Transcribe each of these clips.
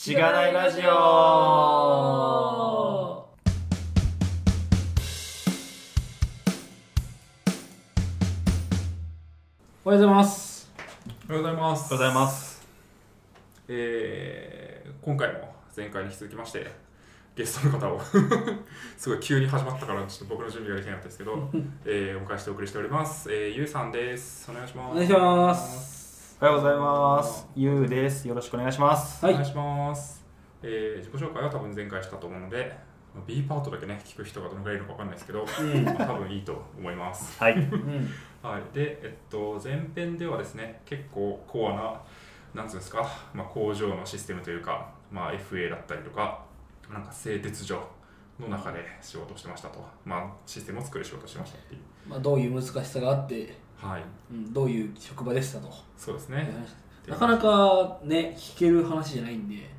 しがないラジオ。おはようございます。おはようございます。おはようございます。今回も前回に引き続きましてゲストの方をすごい急に始まったからちょっと僕の準備ができなかったですけど、お迎えしてお送りしております。ゆうさんです。お願いします。お願いします。おはようございます。ゆうです。よろしくお願いします。はい、お願いします。自己紹介は多分前回したと思うので、B パートだけね、聞く人がどのくらいいるか分かんないですけど、多分いいと思います。はい。はい。で、前編ではですね、結構コアな、なんつうんですか、工場のシステムというか、FA だったりとか、なんか製鉄所の中で仕事をしてましたと、システムを作る仕事をしてましたっていう。どういう難しさがあって、はい、どういう職場でしたと。そうですね。なかなかね、聞ける話じゃないんで、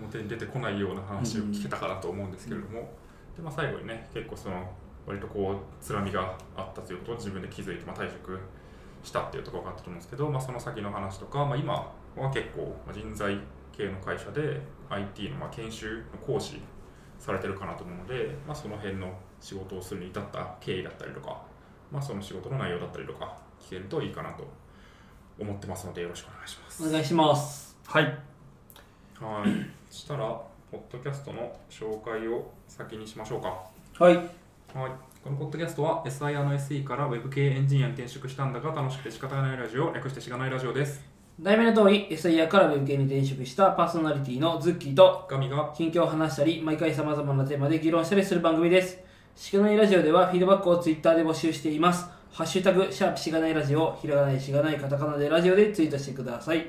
表に出てこないような話を聞けたかなと思うんですけれども、で最後にね、結構その割とこうつらみがあったということを自分で気づいて、退職したっていうところがあったと思うんですけど、その先の話とか、今は結構人材系の会社で IT の研修の講師されてるかなと思うので、その辺の仕事をするに至った経緯だったりとか、その仕事の内容だったりとか聞けるといいかなと思ってますので、よろしくお願いします。お願いします。はい。はい。そしたらポッドキャストの紹介を先にしましょうか。はい。はい。このポッドキャストは SIer の SE から Web 系エンジニアに転職したんだが楽しくて仕方がないラジオ、略してしがないラジオです。題名の通り、SIer から Web 系に転職したパーソナリティのズッキーとガミが近況を話したり、毎回様々なテーマで議論したりする番組です。しがないラジオではフィードバックをツイッターで募集しています。ハッシュタグシャープしがないラジオ、ひらがないしがないカタカナでラジオでツイートしてください。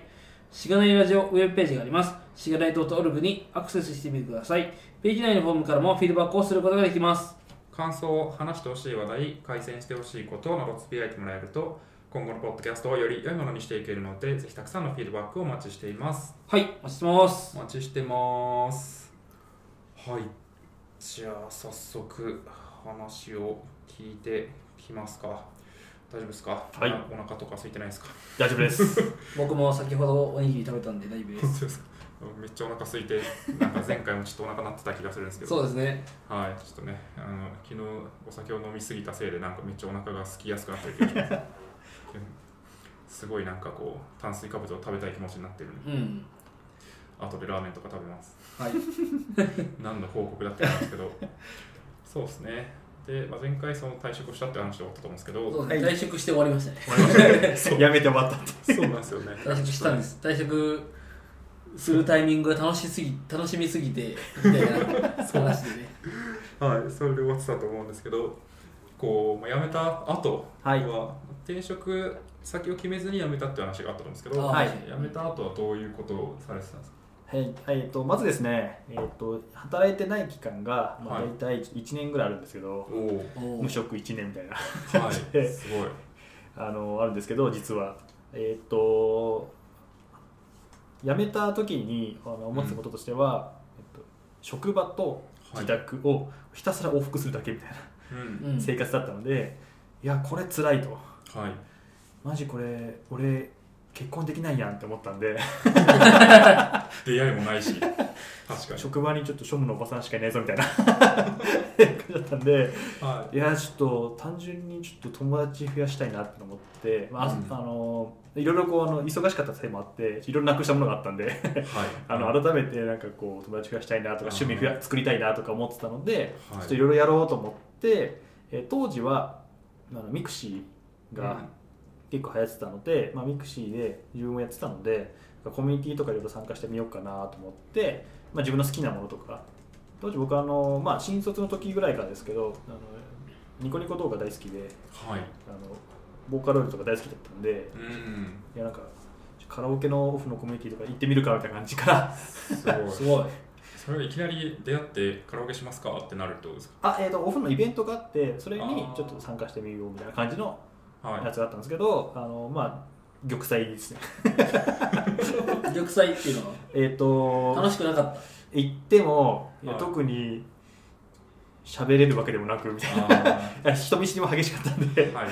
しがないラジオウェブページがあります。しがない .org にアクセスしてみてください。ページ内のフォームからもフィードバックをすることができます。感想を話してほしい話題、改善してほしいことなどつぶやいてもらえると今後のポッドキャストをより良いものにしていけるので、ぜひたくさんのフィードバックをお待ちしています。はい、お待ちしてます。お待ちしてます。はい、じゃあ早速話を聞いてきますか。大丈夫ですか。はい。お腹とか空いてないですか。大丈夫です。僕も先ほどおにぎり食べたんで大丈夫です。そうですか。めっちゃお腹空いて、なんか前回もちょっとお腹鳴ってた気がするんですけど。そうですね。はい。ちょっとね、昨日お酒を飲みすぎたせいでなんかめっちゃお腹が空きやすくなってる気がします。すごいなんかこう炭水化物を食べたい気持ちになってるんで。うん。後でラーメンとか食べます。はい。何の報告だったんですけど、そうですね。で、前回その退職したって話で終わったと思うんですけど、そうですね、退職して終わりましたね。終わりましたね。そう、やめて終わったって。そうなんですよね。退職したんです。退職するタイミングが楽しみすぎてみたいな話でね。はい、それで終わってたと思うんですけど、こう辞めた後は転職先を決めずに辞めたって話があったと思うんですけど、はい、辞めた後はどういうことをされてたんですか。はい、まずですね、働いてない期間が、大体1年ぐらいあるんですけど、無職1年みたいな感じで、はい、すごいあるんですけど、実は、辞めた時に思ってたこととしては、職場と自宅をひたすら往復するだけみたいな生活だったので、いや、これ辛いと、はい、マジこれ、俺結婚できないやんって思ったんで出会いもないし、確かに職場にちょっと庶務のおばさんしかいないぞみたいな感じだったんで、はい、いやちょっと単純にちょっと友達増やしたいなって思って、いろいろこう忙しかったせいもあっていろいろなくしたものがあったんで、はい、改めてなんかこう友達増やしたいなとか趣味作りたいなとか思ってたので、はい、ちょっといろいろやろうと思って、当時はミクシィが、結構流行ってたので、ミクシィで自分もやってたのでコミュニティとかいろいろ参加してみようかなと思って、自分の好きなものとか、当時僕は新卒の時ぐらいからですけどニコニコ動画大好きで、はい、ボーカロイドとか大好きだったんで、いやなんかカラオケのオフのコミュニティとか行ってみるかみたいな感じからすごいそれがいきなり出会ってカラオケしますかってなるってことですか。オフのイベントがあってそれにちょっと参加してみようみたいな感じのやつだったんですけど、玉砕ですね玉砕っていうのは楽しくなかった。行っても、特に喋れるわけでもなくみたいな、人見知りも激しかったんで、はいはい、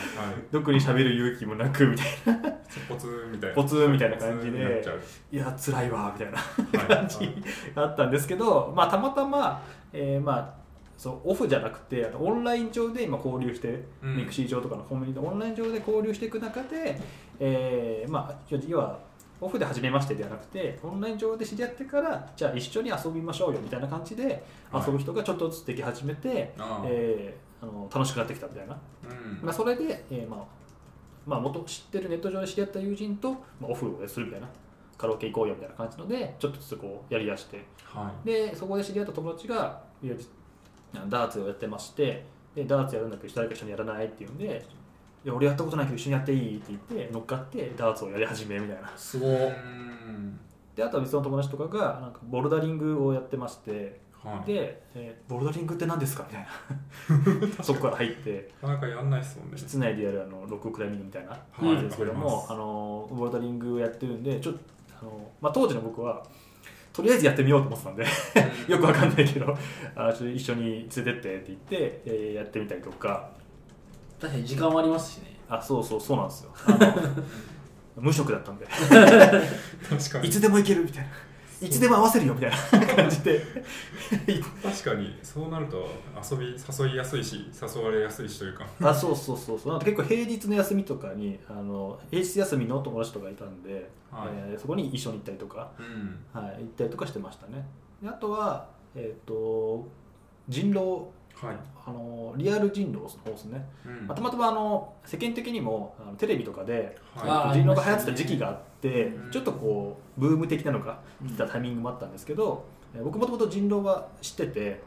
特に喋る勇気もなくみたいな、ポツみたいな、ポツみたいな感じで、いや辛いわみたいな感じだったんですけど、まあたまたま、まあそうオフじゃなくてオンライン上で今交流して、うん、ミクシィ上とかのコンビニでオンライン上で交流していく中で、まあ要はオフで初めましてではなくてオンライン上で知り合ってからじゃあ一緒に遊びましょうよみたいな感じで遊ぶ人がちょっとずつでき始めて、はい、楽しくなってきたみたいな、うん、まあ、それで、まあ元知ってるネット上で知り合った友人と、まあ、オフをするみたいな、カラオケ行こうよみたいな感じのでちょっとずつこうやりだして、はい、でそこで知り合った友達がダーツをやってまして、でダーツやるんだけど誰か一緒にやらないっていうんで、いや俺やったことないけど一緒にやっていいって言って乗っかってダーツをやり始めみたいな。すごい。であとは別の友達とかがなんかボルダリングをやってまして、はい、で、ボルダリングって何ですかみたいなそこから入ってなんかやんないっすもんね。室内でやるロッククライミングみたいな、はい、ですけども、ボルダリングをやってるんでちょっとまあ、当時の僕はとりあえずやってみようと思ってたんでよくわかんないけどちょっと一緒に連れてってって言って、やってみたりとか。確かに時間もありますしね。あ、そうそうそうなんですよ無職だったんで確かにいつでも行けるみたいないつでも合わせるよみたいな感じで確かにそうなると誘いやすいし誘われやすいしというかあ、そうそうそうそう。結構平日の休みとかに平日休みの友達とかいたんで、はい、そこに一緒に行ったりとか、うん、はい、行ったりとかしてましたね。であとは人狼、はい、リアル人狼の方ですね、うん、たまたま世間的にもテレビとかで、はい、人狼が流行ってた時期があって、ね、ちょっとこうブーム的なのが来たタイミングもあったんですけど、うん、僕もともと人狼は知ってて、はい、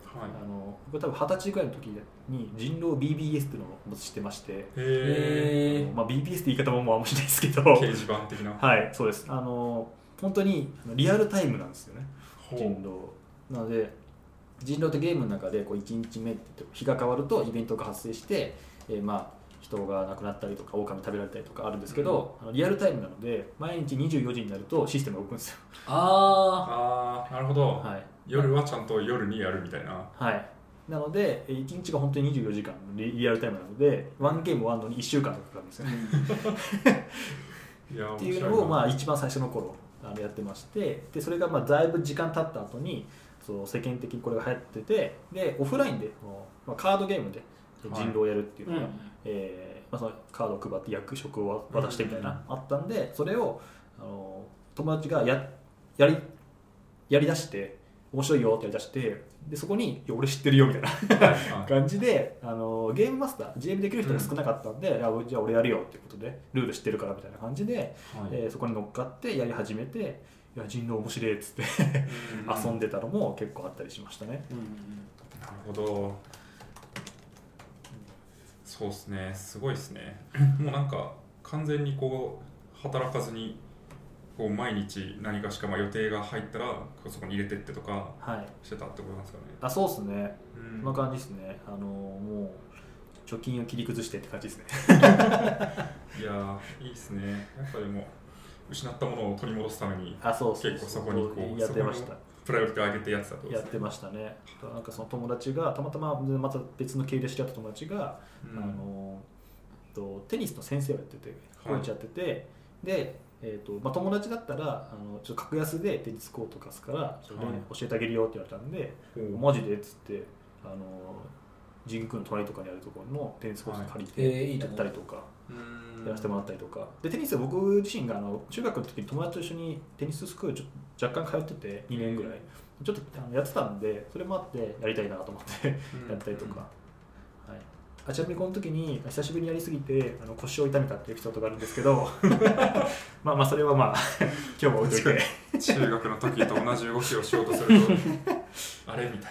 僕多分20歳くらいの時に人狼 BBS っていうのを知ってまして、へー、まあ、BBS って言い方ももう面白いですけど掲示板的なはいそうです。本当にリアルタイムなんですよね、うん、人狼なので人狼ってゲームの中でこう1日目って日が変わるとイベントが発生して、まあ人が亡くなったりとか狼食べられたりとかあるんですけど、うん、リアルタイムなので毎日24時になるとシステムが動くんですよ。ああなるほど、はい、夜はちゃんと夜にやるみたいな。はい、なので1日が本当に24時間リアルタイムなので1ゲーム終わるのに1週間とかかかるんですよねいやっていうのを、まあ、一番最初の頃やってまして、でそれがまあだいぶ時間経った後にそう世間的にこれが流行ってて、でオフラインで、まあ、カードゲームで人狼をやるっていうのが、はい、まあ、そのカードを配って役職を渡してみたいな、うん、あったんでそれを友達がやりだして面白いよってやりだして、でそこにいや俺知ってるよみたいな、はい、感じでゲームマスター GM できる人が少なかったんで、うん、いやじゃあ俺やるよっていうことでルール知ってるからみたいな感じで、はい、そこに乗っかってやり始めて、いや人狼面白いっつって遊んでたのも結構あったりしましたね、うんうん、なるほど。そうですね、すごいですねもうなんか完全にこう働かずにこう毎日何かしか、まあ予定が入ったらそこに入れてってとかしてたってことなんですかね、はい、あ、そうですね、うん、そんな感じですね。もう貯金を切り崩してって感じですねいやいいですね。やっぱでも失ったものを取り戻すために、あ、そうそうそう、結構そこにこうやってました。プライオリティ上げてやってたと、ね、やってましたね。なんかその友達がたまたままた別の経由で知り合った友達が、うん、テニスの先生をやっててコーチやってて、はい、でまあ、友達だったらちょっと格安でテニスコート貸すからそれで教えてあげるよって言われたんで、はい、マジでっつってジンクの隣とかにあるところのテニスコート借りてやったりとか、やらせてもらったりとかで、テニスは僕自身が中学の時に友達と一緒にテニススクールちょっと若干通ってて2年ぐらいちょっとやってたんで、それもあってやりたいなと思ってやったりとか、はい、ちなみにこの時に久しぶりにやりすぎて腰を痛めたっていうエピソードがあるんですけどまあまあそれはまあ今日は置いといて中学の時と同じ動きをしようとするとあれみたいな、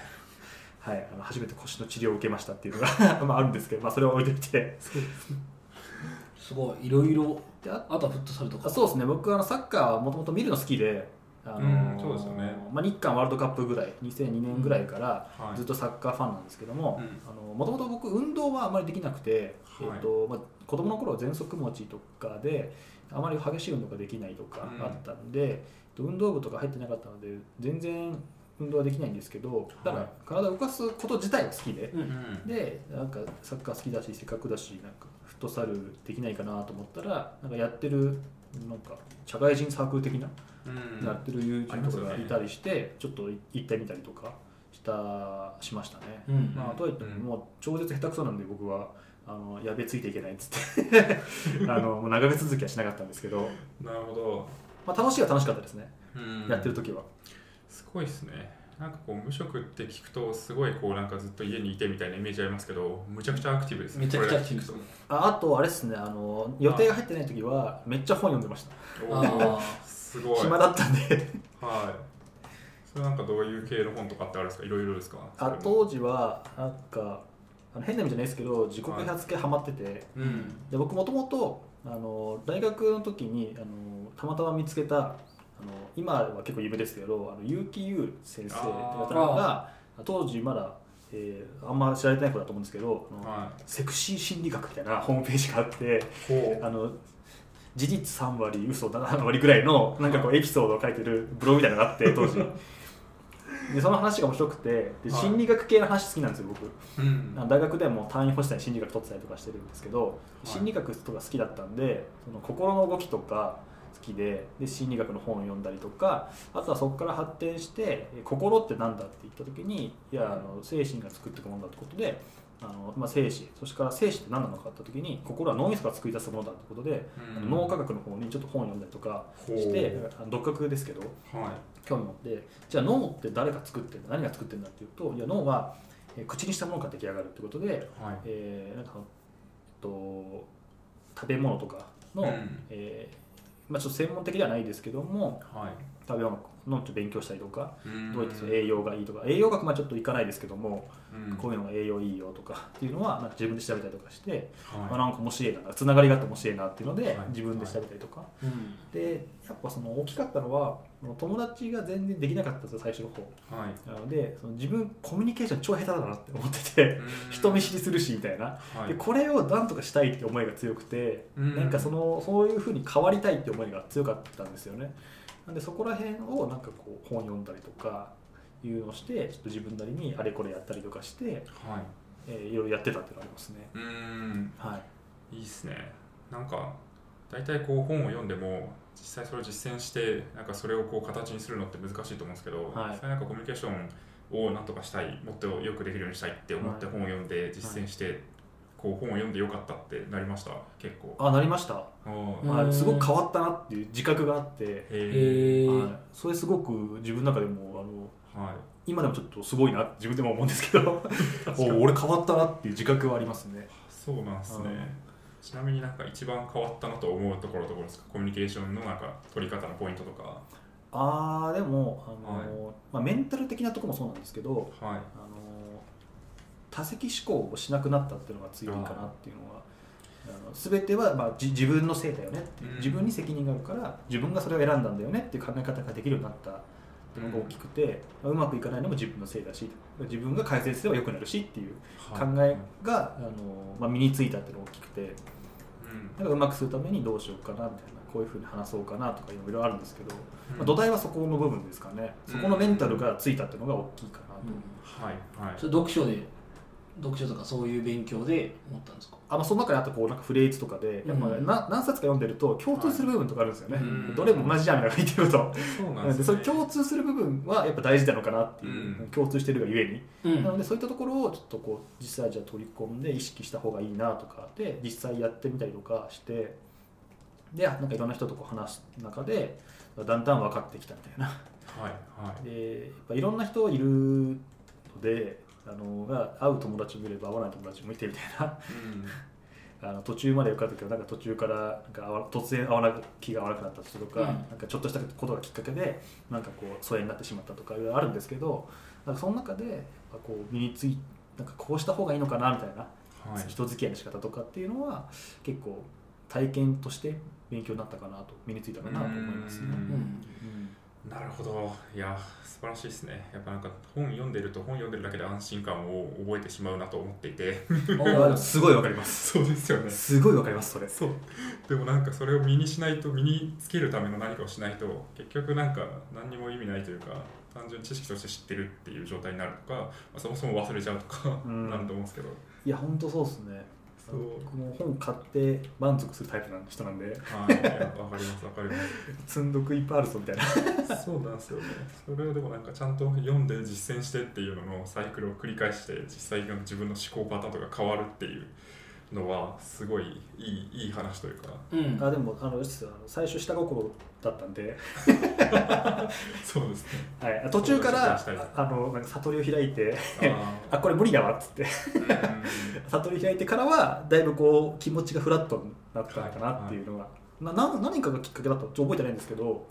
はい、初めて腰の治療を受けましたっていうのがまああるんですけど、まあ、それは置いといてすごいいろいろ。あとはフットサルとか。そうですね、僕はサッカーはもともと見るの好きで、そうですよね、まあ、日韓ワールドカップぐらい2002年ぐらいからずっとサッカーファンなんですけども、もともと僕運動はあまりできなくて、はい、まあ、子供の頃は喘息持ちとかであまり激しい運動ができないとかあったんで、運動部とか入ってなかったので全然運動はできないんですけど、ただ体を動かすこと自体は好きで、はい、でなんかサッカー好きだしせっかくだしなんかフットサルできないかなと思ったらなんかやってるなんか社会人サークル的な、うん、やってる友人とかがいたりして、ね、ちょっと行ってみたりとかしましたね、うんうんまあ、とはいっても、もう超絶下手くそなんで僕はやべついていけないっつってもう長め続きはしなかったんですけどなるほど、まあ、楽しいは楽しかったですね、うん、やってる時はすごいですね。なんかこう無職って聞くとすごいこうなんかずっと家にいてみたいなイメージありますけどむちゃくちゃアクティブですね。めちゃくちゃアクティブですね。 あとあれですね予定が入ってない時はめっちゃ本読んでましたあすごい暇だったんではいそれなんかどういう系の本とかってあるんですか？いろいろですか？あ当時はなんか変な意味じゃないですけど自己啓発系ハマってて、はいうん、で僕もともと大学の時にたまたま見つけた今は結構有名ですけど結城優先生って方が当時まだ、あんま知られてない子だと思うんですけどはい、セクシー心理学みたいなホームページがあって事実3割嘘7割くらいのなんかこうエピソードを書いてるブログみたいなのがあって当時でその話が面白くてで心理学系の話好きなんですよ僕、うん、大学でも単位欲しさに心理学取ってたりとかしてるんですけど、はい、心理学とか好きだったんでその心の動きとか好き で心理学の本を読んだりとかあとはそこから発展して心ってなんだって言った時にいや精神が作っていくものだってことでまあ、精子そしてから精子って何なのかって時に心は脳みそが作り出すものだってことで、うん、脳科学の方にちょっと本を読んだりとかして独学ですけど、はい、興味持ってじゃあ脳って誰が作ってるの何が作ってるんだっていうといや脳は口にしたものが出来上がるってことで、はいなんか食べ物とかの、うんまあ、ちょっと専門的ではないですけども、はい、食べ物のちょっと勉強したりとか、うん、どうやって栄養がいいとか栄養学はちょっといかないですけども、うん、こういうのが栄養いいよとかっていうのはなんか自分で調べたりとかして、はいまあ、なんか面白いなつながりがあって面白いなっていうので、はい、自分で調べたりとか、はいうん、でやっぱその大きかったのは友達が全然できなかったんですよ最初の方、はい、なのでその自分コミュニケーション超下手だなって思ってて、うん、人見知りするしみたいな、はい、でこれをなんとかしたいって思いが強くて、うん、なんかそういう風に変わりたいって思いが強かったんですよね。なんでそこら辺をなんかこう本読んだりとかいうのをしてちょっと自分なりにあれこれやったりとかして、はいいろいろやってたっていうのがありますね。うん、はい、いいっすね。なんか大体こう本を読んでも実際それを実践してなんかそれをこう形にするのって難しいと思うんですけど、はい、実際なんかコミュニケーションをなんとかしたいもっとよくできるようにしたいって思って本を読んで実践して、はいはいこう本を読んでよかったってなりました。結構あなりました。あすごく変わったなっていう自覚があってそれすごく自分の中でもはい、今でもちょっとすごいなって自分でも思うんですけど俺変わったなっていう自覚はありますね。そうなんですね。ちなみになんか一番変わったなと思うところどこですか？コミュニケーションのなんか取り方のポイントとか。でもはいまあ、メンタル的なところもそうなんですけど、はい、多責思考をしなくなったっていうのが強いかなっていうのは全てはまあ自分のせいだよねっていう自分に責任があるから自分がそれを選んだんだよねっていう考え方ができるようになったっていうのが大きくて、うまくいかないのも自分のせいだし自分が改善すれば良くなるしっていう考えが、まあ、身についたっていうのが大きくて、だからうまくするためにどうしようかなみたいなこういう風に話そうかなとかいろいろあるんですけど、まあ、土台はそこの部分ですかね。そこのメンタルがついたっていうのが大きいかなと、はいはい、読書とかそういう勉強で思ったんですか？その中にあったこうなんかフレーズとかで、やっぱ何冊か読んでると共通する部分とかあるんですよね、はい、どれも同じじゃんみたいな言ってること。そうなんです、ね、それ共通する部分はやっぱ大事なのかなっていう、うん、共通してるがゆえに、うん、なのでそういったところをちょっとこう実際じゃあ取り込んで意識した方がいいなとかで実際やってみたりとかして、でなんかいろんな人とこう話す中でだんだん分かってきたみたいな、はいはい、でやっぱいろんな人いるので会う友達もいれば会わない友達もいてみたいな、うん、途中までよかったけどなんか途中からなんか突然気が合わなくなった人とか、うん、なんかちょっとしたことがきっかけでなんかこう疎遠になってしまったとかあるんですけど、なんかその中でこう身についなんかこうした方がいいのかなみたいな、はい、人付き合いの仕方とかっていうのは結構体験として勉強になったかなと身についたかなと思いますね。うんうんうん、なるほど。いや、素晴らしいですね。やっぱなんか本読んでるだけで安心感を覚えてしまうなと思っていてすごいわかります。そうですよね、すごいわかります。それそう。でもなんかそれを身につけるための何かをしないと結局なんか何にも意味ないというか、単純に知識として知ってるっていう状態になるとか、まあ、そもそも忘れちゃうとかなんと思うんですけど、いや本当そうですね。そう、この本買って満足するタイプの人なんで、はい、わかります。積んどくいっぱいあるぞみたいな。そうなんですよね。それをでもなんかちゃんと読んで実践してっていうののサイクルを繰り返して、実際に自分の思考パターンとか変わるっていうのはすごいいい話というか。うん、あ、でも実は最初下心だったんで。そうですね。はい。途中からなんか悟りを開いて、あこれ無理だわっつって悟り開いてからはだいぶこう気持ちがフラットになったかなっていうのが、何かがきっかけだったと覚えてないんですけど、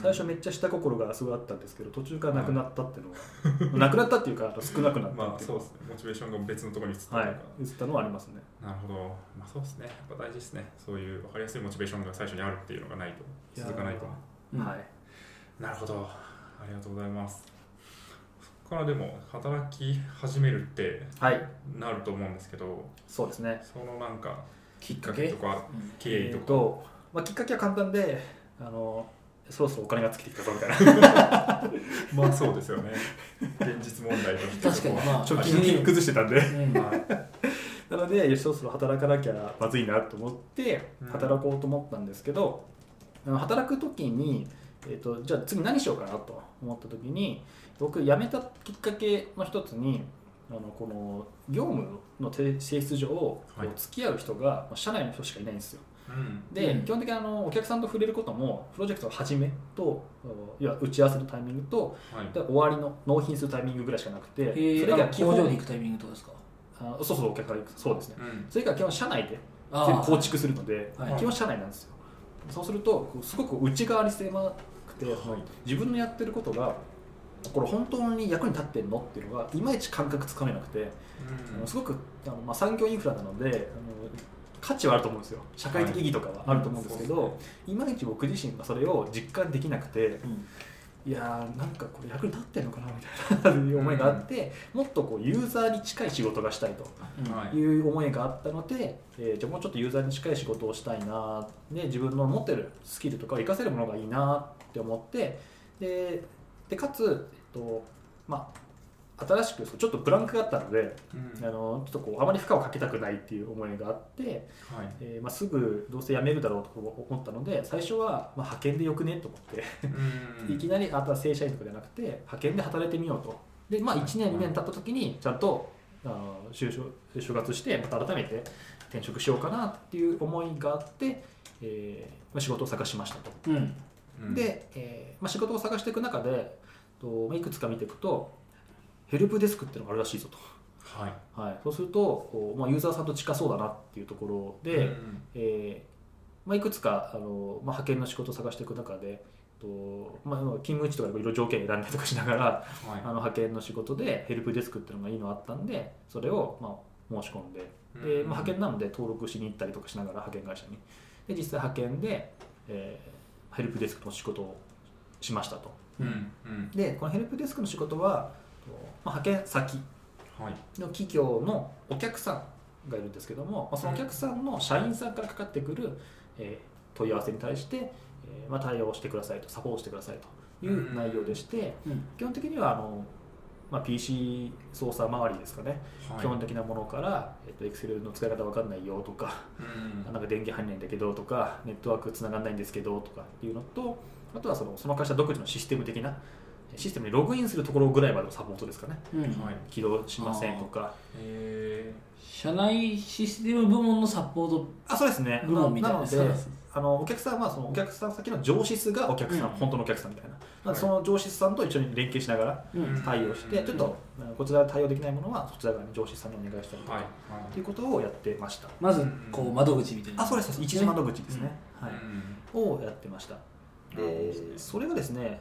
最初めっちゃ下心がすごいあったんですけど、途中からなくなったっていうのが、なくなったっていうか少なくなったっていうまあそうですね、モチベーションが別のところに移ったというか、はい、移ったのはありますね。なるほど、まあ、そうですね。やっぱ大事ですね。そういう分かりやすいモチベーションが最初にあるっていうのがないと続かないと。はい。なるほど、ありがとうございます。そこからでも働き始めるってなると思うんですけど、はい、そうですね。そのなんかきっかけとか経緯とか、まあ、きっかけは簡単で、そろそろお金が尽きてきたぞみたいなまあそうですよね、現実問題として確かに、まあ、貯金崩してたんで、なのでそろそろ働かなきゃまずいなと思って働こうと思ったんですけど、働く時に、じゃあ次何しようかなと思った時に、僕辞めたきっかけの一つに、この業務の性質上こう付き合う人が社内の人しかいないんですよ。で、基本的にお客さんと触れることもプロジェクトの始めといや打ち合わせのタイミングと、で終わりの納品するタイミングぐらいしかなくて、それが工場に行くタイミングとですか。そうお客さんに行く、そうですね、それから基本社内で全部構築するので、基本社内なんですよ。そうするとすごく内側に狭くて、自分のやってることがこれ本当に役に立ってんのっていうのがいまいち感覚つかめなくて、すごくまあ、産業インフラなので価値はあると思うんですよ。社会的意義とかはあると思うんですけど、いまいち僕自身がそれを実感できなくて、いやーなんかこれ役に立ってんのかなみたいな思いがあって、もっとこうユーザーに近い仕事がしたいという思いがあったので、じゃあもうちょっとユーザーに近い仕事をしたいな、で自分の持ってるスキルとかを活かせるものがいいなって思って、でかつ、まあ、新しくちょっとブランクがあったので、ちょっとこうあまり負荷をかけたくないっていう思いがあって、まあ、すぐどうせ辞めるだろうと思ったので、最初はまあ派遣でよくねと思っていきなり正社員とかじゃなくて派遣で働いてみようと。で、まあ、1年2年経った時にちゃんと就活してまた改めて転職しようかなっていう思いがあって、まあ、仕事を探しましたと。で、まあ、仕事を探していく中でいくつか見ていくと、ヘルプデスクっていうのがあるらしいぞと、そうすると、まあ、ユーザーさんと近そうだなっていうところで、まあ、いくつかまあ、派遣の仕事を探していく中で、まあ、勤務地とかいろいろ条件選んだりとかしながら、派遣の仕事でヘルプデスクっていうのがいいのあったんで、それをまあ申し込んで、まあ、派遣なので登録しに行ったりとかしながら派遣会社に、で実際派遣で、ヘルプデスクの仕事をしましたと。でこのヘルプデスクの仕事は、まあ、派遣先の企業のお客さんがいるんですけども、まあ、そのお客さんの社員さんからかかってくる、問い合わせに対して、まあ、対応してくださいと、サポートしてくださいという内容でして、基本的にはまあ、PC 操作周りですかね、基本的なものから、Excel の使い方わかんないよとか、なんか電源入んないんだけどとか、ネットワークつながんないんですけどとかっていうのと、あとはその会社独自のシステム的な、システムにログインするところぐらいまでのサポートですかね、起動しませんとか、社内システム部門のサポート、そうですね、部門みたいな。お客さんはそのお客さん先の上司がお客さん、本当のお客さんみたいな、その上司さんと一緒に連携しながら対応して、ちょっとこちらで対応できないものはそちら側に上司さんにお願いしたりとかっていうことをやってました。まずこう窓口みたいな、そうです、一時窓口ですね、をやってました。でそれがですね、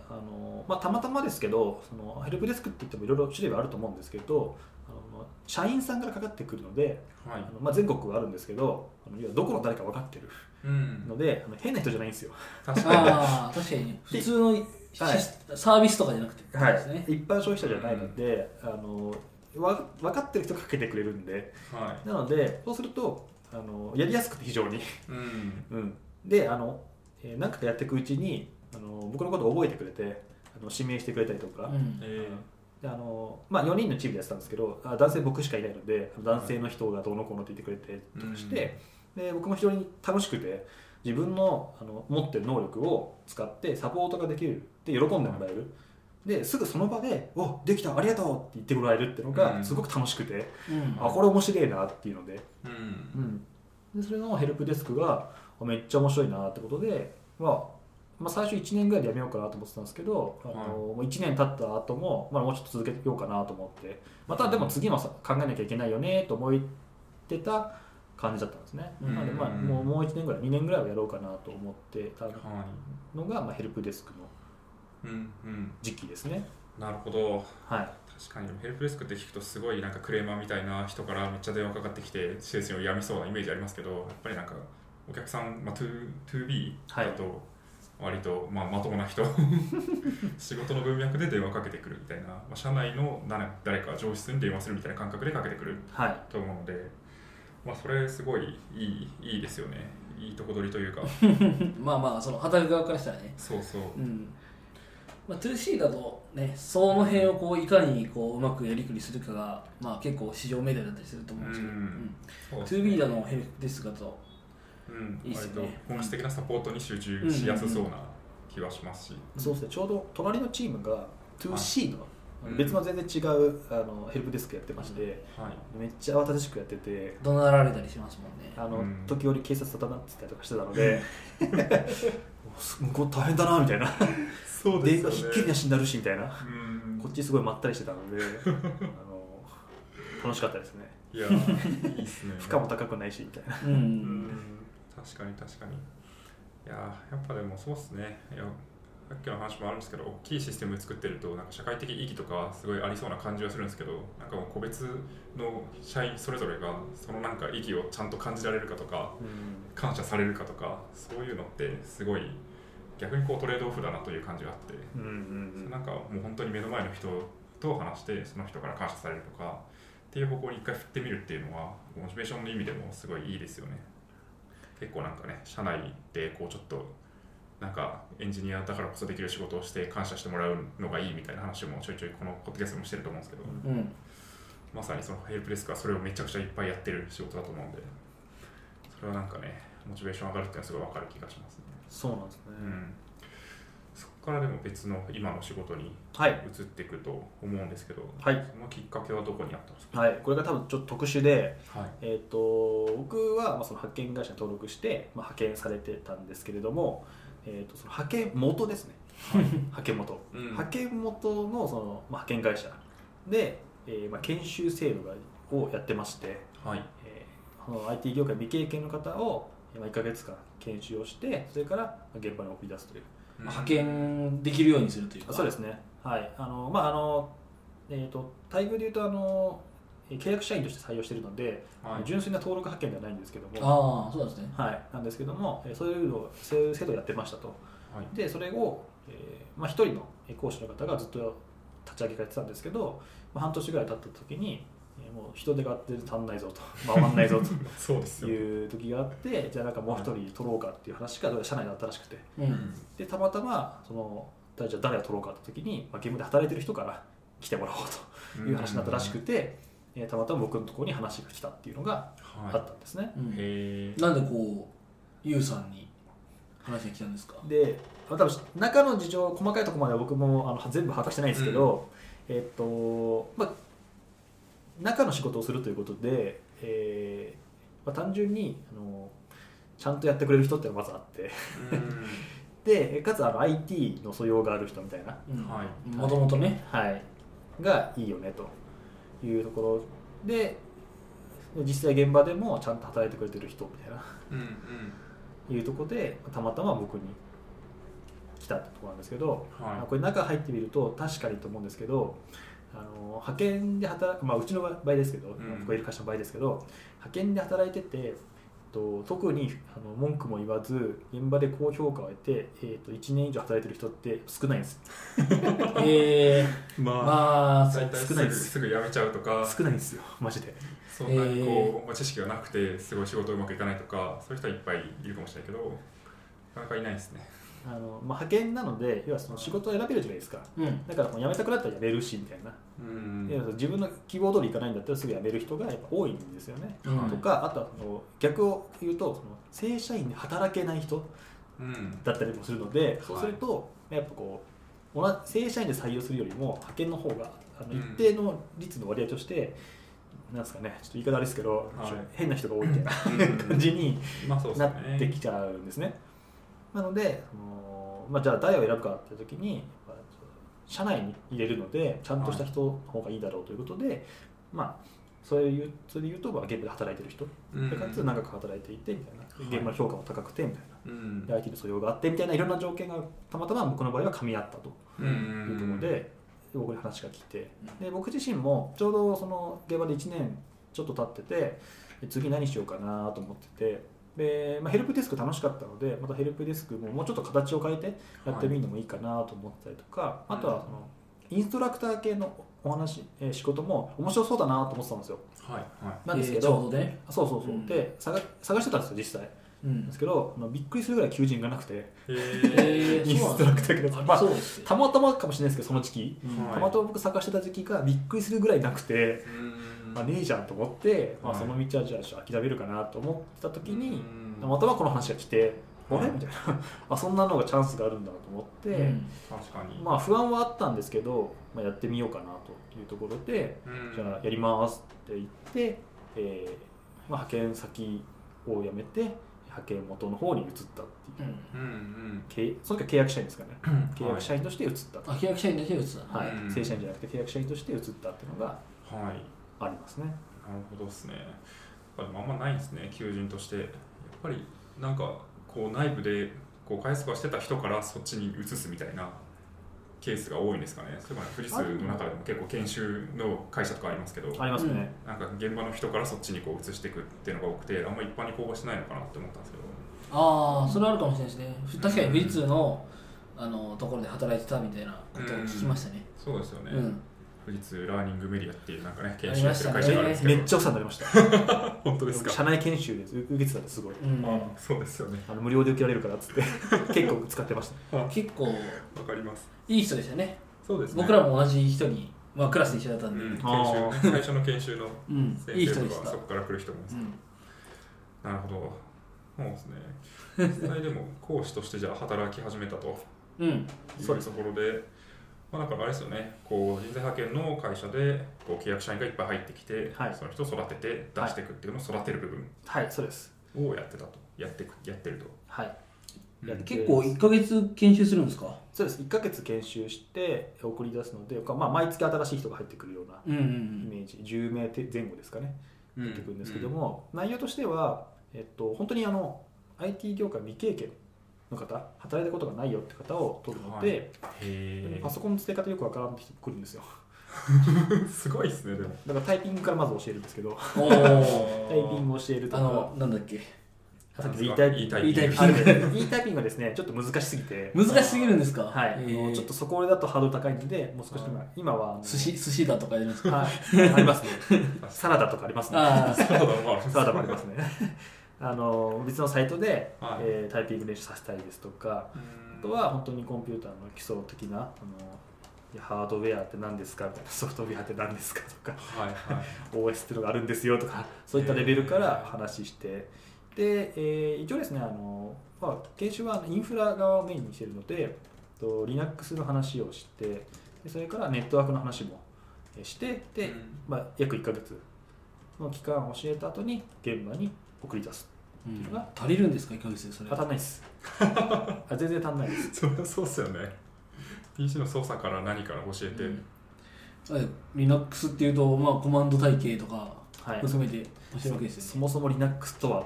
まあ、たまたまですけど、そのヘルプデスクって言ってもいろいろ種類はあると思うんですけど、社員さんからかかってくるので、まあ、全国はあるんですけど、どこの誰か分かってるので、変な人じゃないんですよ。確かに普通のはい、サービスとかじゃなくて、はいですね、一般消費者じゃないので、うん、分かってる人かけてくれるんで、はい、なのでそうするとやりやすくて非常に、うん、で何回かやっていくうちに僕のことを覚えてくれて指名してくれたりとか、うんまあ、4人のチームでやってたんですけど男性僕しかいないので男性の人がどうのこうのって言ってくれてとかして、うん、で僕も非常に楽しくて自分の持ってる能力を使ってサポートができるで喜んでもらえる、うんですぐその場で「おできたありがとう」って言ってもらえるっていうのがすごく楽しくて、うん、あこれ面白いなっていうので、うんうん、でそれのヘルプデスクがめっちゃ面白いなってことで、まあ、最初1年ぐらいでやめようかなと思ってたんですけど、もう1年経った後も、まあ、もうちょっと続けようかなと思ってまたでも次も考えなきゃいけないよねと思ってた感じだったんですね、うん、なので、まあ、もう1年ぐらい2年ぐらいはやろうかなと思ってたのが、まあ、ヘルプデスクの。うんうん、時期ですね。なるほど、はい、確かにヘルプデスクって聞くとすごいなんかクレーマーみたいな人からめっちゃ電話かかってきてシステムをやめそうなイメージありますけどやっぱりなんかお客さん、まあ、2B だと割と、まあ、まともな人仕事の文脈で電話かけてくるみたいな、まあ、社内の誰か上司に電話するみたいな感覚でかけてくると思うので、はいまあ、それすごいいいですよね。いいとこ取りというかまあまあその働く側からしたらねそうそう、うんまあ、2C だと、ね、その辺をこういかにこううまくやりくりするかが、まあ、結構市場命題だったりすると思うんですけど、うんうんね、2B だのヘルプデスクだと、うん、いいですよね。本質的なサポートに集中しやすそうな気はしますし、うんうんうん、そうですね。ちょうど隣のチームが 2C の別の全然違う、ヘルプデスクやってまして、うんはい、めっちゃ慌ただしくやってて怒鳴られたりしますもんね。うん、時折警察沙汰になってたりとかしてたので向こう大変だなみたいなそうですよね、でひっきりなしになるしみたいな、うん、こっちすごいまったりしてたので楽しかったですね。いやいいっすね負荷も高くないしみたいな、うんうん、確かに確かに。いややっぱでもそうっすね。いやさっきの話もあるんですけど大きいシステム作ってるとなんか社会的意義とかすごいありそうな感じはするんですけどなんかもう個別の社員それぞれがそのなんか意義をちゃんと感じられるかとか、うん、感謝されるかとかそういうのってすごい逆にこうトレードオフだなという感じがあって、うんうんうん、なんかもう本当に目の前の人と話してその人から感謝されるとかっていう方向に一回振ってみるっていうのはモチベーションの意味でもすごいいいですよね。結構なんかね社内でこうちょっとなんかエンジニアだからこそできる仕事をして感謝してもらうのがいいみたいな話もちょいちょいこのポッドキャストもしてると思うんですけど、うん、まさにそのヘルプデスクはそれをめちゃくちゃいっぱいやってる仕事だと思うんでそれはなんかねモチベーション上がるっていうのはすごい分かる気がしますね。そうなんですね、うん、そこからでも別の今の仕事に移っていくと思うんですけど、はい、そのきっかけはどこにあったんですか。はい、これが多分ちょっと特殊で、はい僕はその派遣会社に登録して、まあ、派遣されてたんですけれども、その派遣元ですね、はい、派遣元、うん、派遣元 その、まあ、派遣会社で、まあ、研修制度をやってまして、はいIT 業界未経験の方を1ヶ月間研修をしてそれから現場に送り出すという、うん、派遣できるようにするというかそうですね、はいまあ待遇でいうと契約社員として採用しているので、はい、純粋な登録派遣ではないんですけどもあそうですね、はい、なんですけどもそういう制度をやってましたと、はい、でそれを、まあ、1人の講師の方がずっと立ち上げられてたんですけど、まあ、半年ぐらい経った時にもう人手が全然足んないぞと回んないぞという時があってじゃあなんかもう一人取ろうかっていう話が社内だったらしくて、うん、でたまたまじゃあ誰を取ろうかって時に、まあ、現場で働いてる人から来てもらおうという話になったらしくて、うんたまたま僕のところに話が来たっていうのがあったんですね、はいうん、へなんでこうゆうさんに話が来たんですか。で多分中の事情細かいところまでは僕も全部把握してないんですけど、うん、まあ中の仕事をするということで、まあ、単純にちゃんとやってくれる人っていうのがまずあってでかつIT の素養がある人みたいなもともとね、はい、がいいよねというところで実際現場でもちゃんと働いてくれてる人みたいな、うんうん、いうところでたまたま僕に来たってところなんですけど、はい、これ中入ってみると確かにと思うんですけど派遣で働く、まあ、うちの場合ですけど、僕がいる会社の場合ですけど、派遣で働いてて、特に文句も言わず現場で高評価を得て、1年以上働いてる人って少ないんですまあ大体少ないです。すぐ辞めちゃうとか少ないんですよマジで。そんなにこう、知識がなくてすごい仕事うまくいかないとかそういう人はいっぱいいるかもしれないけどなかなかいないですね。派遣なので要はその仕事を選べるじゃないですか、うん、だから辞めたくなったら辞めるしみたいな、うん、自分の希望通りいかないんだったらすぐ辞める人がやっぱ多いんですよね、うん、とかあとは逆を言うとその正社員で働けない人だったりもするので、うん、そうするとやっぱ正社員で採用するよりも派遣の方が一定の率の割合として、うん、なんですかねちょっと言い方あれですけど、はい、変な人が多いみたいな感じになってきちゃうんですね。なのでじゃあ誰を選ぶかって時に社内に入れるのでちゃんとした人の方がいいだろうということで、はい、それで言うと現場で働いてる人、うん、かつ長く働いていてみたいな現場の評価も高くてみたいな、はい、で IT の素養があってみたいないろんな条件がたまたま僕の場合は噛み合ったというところで、うん、僕に話が来てで僕自身もちょうどその現場で1年ちょっと経ってて次何しようかなと思っててでヘルプデスク楽しかったのでまたヘルプデスクももうちょっと形を変えてやってみるのもいいかなと思ったりとか、はい、あとはインストラクター系のお話仕事も面白そうだなと思ってたんですよ、はいはい、なんですけど、ちょうどねそう、うん、で探してたんですよ実際、うん、ですけどびっくりするぐらい求人がなくて、インストラクター系の、たまたまかもしれないですけどその時期、はい、たまたま僕探してた時期がびっくりするぐらいなくて、うんねえじゃんと思って、はいその道はじゃあ諦めるかなと思ってた時にたまたまこの話が来てあれみたいなそんなのがチャンスがあるんだと思って、うん確かに不安はあったんですけど、やってみようかなというところで、うん、じゃあやりますって言って、派遣先を辞めて派遣元の方に移ったっていう、その時は契約社員ですかね、契約社員として移ったと、はい、契約社員として移った、はいうん、正社員じゃなくて契約社員として移ったっていうのが、はいありますね。なるほどですね。でもあんまないんですね求人として。やっぱりなんか内部で開発とかしてた人からそっちに移すみたいなケースが多いんですかね。例えば富士通の中でも結構研修の会社とかありますけど、ありますね。なんか現場の人からそっちに移していくっていうのが多くて、あんまり一般に公募してないのかなって思ったんですけど。ああ、それはあるかもしれないですね。確かに富士通の、ところで働いてたみたいなことを聞きましたね。そうですよね。うん富士通ラーニングメディアっていうなんかね研修してる会社があるんですけど、めっちゃお世話になりました本当ですか。社内研修で受けてたらすごい、うん、そうですよね無料で受けられるからっつって結構使ってました結構わかりますいい人でしたね。そうですね僕らも同じ人に、クラスで一緒だったんで、最初の研修の先生とか、そこから来る人もです、うん、なるほどそうですね。実際でも講師としてじゃあ働き始めたとうんそういうところでだからあれですよね、人材派遣の会社で契約社員がいっぱい入ってきて、はい、その人を育てて出していくっていうのを育てる部分をやってたと、やってると、はいうん、結構1ヶ月研修するんですか。そうです、1ヶ月研修して送り出すので、毎月新しい人が入ってくるようなイメージ、10名前後ですかね、入ってくるんですけども、うんうん、内容としては、本当にIT 業界未経験の方、働いたことがないよって方を取るので、はい、パソコンの使い方よくわからんってくるんですよすごいですね。でもだからタイピングからまず教えるんですけどタイピングを教えるとなんだっけさっきの E タイピングがですねちょっと難しすぎて難しすぎるんですか。はい、ちょっとそこだとハードル高いのでもう少し今は寿司だとかやるんですか。はいありますねサラダとかありますねサラダもありますね別のサイトで、はいタイピング練習させたりですとか、あとは本当にコンピューターの基礎的なハードウェアって何ですかみたいな、ソフトウェアって何ですかとか、はいはい、OS ってのがあるんですよとかそういったレベルから話して、で、一応ですね研修はインフラ側をメインにしているので、Linux の話をしてで、それからネットワークの話もしてで、約1ヶ月の期間を教えた後に現場に送り出す、うん、足りるんですか1ヶ月で。それは足んないです全然足んないですそれはそうですよね PC の操作から何から教えて、Linux っていうと、コマンド体系とか含めて教えるわけですよね、そもそも Linux とは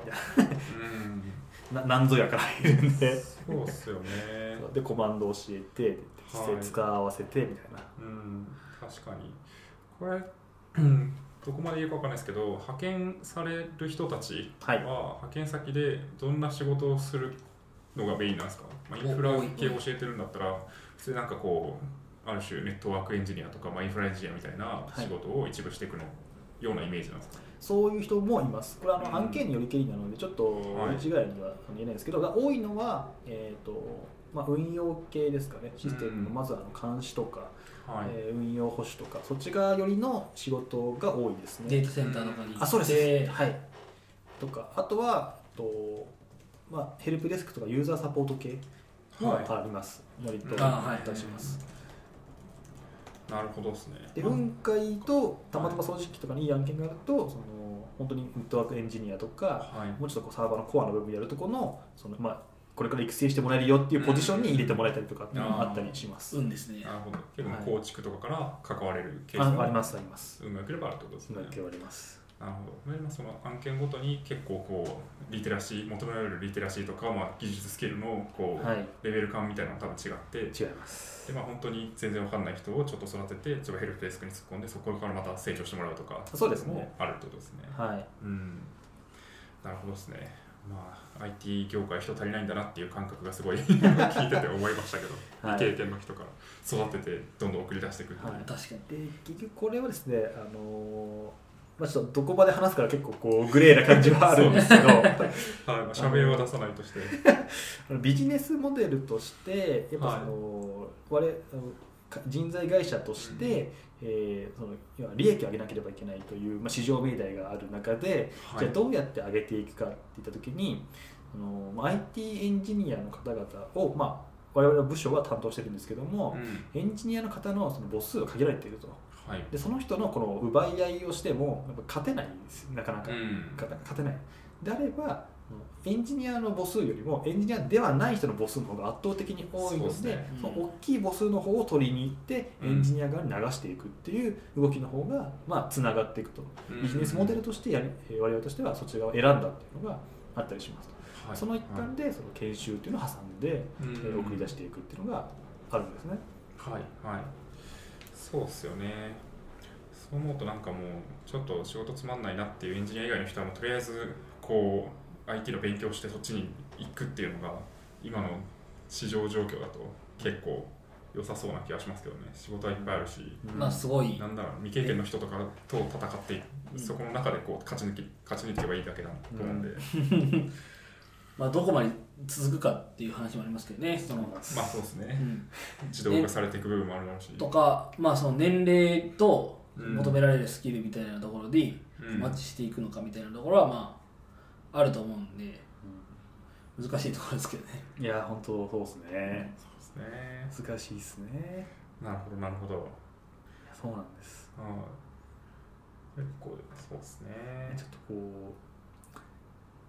何ぞやからいるんでそうですよねでコマンド教えて実際使わせてみたいな、確かにこれどこまで言うか分かんないですけど、派遣される人たちは派遣先でどんな仕事をするのがメインなんですか？まあ、インフラ系を教えてるんだったら普通なんかこうある種ネットワークエンジニアとか、まあ、インフラエンジニアみたいな仕事を一部していくのようなイメージなんですか？そういう人もいます。これは案件によりけりなのでちょっと一概には言えないですけど、が多いのは、まあ、運用系ですかね。システムのまず監視とか、はい、運用保守とかそっち側よりの仕事が多いですね。データセンターとかに行って、あ、そうです、はい、とか、あとはまあ、ヘルプデスクとかユーザーサポート系もあります、はい、割といたします、はい、なるほどですね。で、分解とたまたま掃除機とかにいい案件があると、その本当にネットワークエンジニアとか、はい、もうちょっとこうサーバーのコアの部分やるところの、その、まあこれから育成してもらえるよっていうポジションに入れてもらえたりとかっていうのがあったりします。うんですね。なるほど。結構構築とかから関われるケースが、はい、ありますあります。うまくいけばあるってことですね。うまくいけばあります。なるほど。その案件ごとに結構こうリテラシー、求められるリテラシーとか、まあ、技術スキルのこう、はい、レベル感みたいなのが多分違って、違います。で、まあ、本当に全然わかんない人をちょっと育てて、ちょっとヘルプデスクに突っ込んでそこからまた成長してもらうとか、そうですね。あるってことですね。はい。うん。なるほどですね。まあ、IT 業界人足りないんだなっていう感覚がすごい聞いてて思いましたけど、はい、未経験の人から育ててどんどん送り出していくっていう、はい、確かに。で、結局これはですね、まあ、ちょっとどこまで話すから結構こうグレーな感じはあるんですけど、社名は出さないとしてビジネスモデルとしてやっぱはい、人材会社として、その利益を上げなければいけないという、まあ、市場命題がある中で、はい、じゃあどうやって上げていくかっていった時に、IT エンジニアの方々を、まあ、我々の部署は担当してるんですけども、うん、エンジニアの方のその母数が限られていると、はい、でその人のこの奪い合いをしてもやっぱ勝てないんです。なかなか、うん、勝てないであればエンジニアの母数よりもエンジニアではない人の母数の方が圧倒的に多いので、その大きい母数の方を取りに行ってエンジニア側に流していくっていう動きの方が、まあ、つながっていくと、うん、ビジネスモデルとして我々としてはそっち側を選んだっていうのがあったりします、はい、その一環でその研修っていうのを挟んで、うん、送り出していくっていうのがあるんですね。はいはい、そうですよね。そう思うとなんかもうちょっと仕事つまんないなっていうエンジニア以外の人はもうとりあえずこうIT の勉強してそっちに行くっていうのが今の市場状況だと結構良さそうな気がしますけどね。仕事はいっぱいあるし、まあすごいなんだろう、未経験の人とかと戦っていく、そこの中でこう勝ち抜けばいいだけだと思うんで、うん、まあどこまで続くかっていう話もありますけどね。そのまあそうですね、うん、自動化されていく部分もあるだろうしとか、まあその年齢と求められるスキルみたいなところでマッチしていくのかみたいなところはまああると思うんで、うん、難しいところですけどね。いや本当そうですね。そうですね。難しいですね。なるほどなるほど。そうなんです。うん、結構そうですね。ちょっと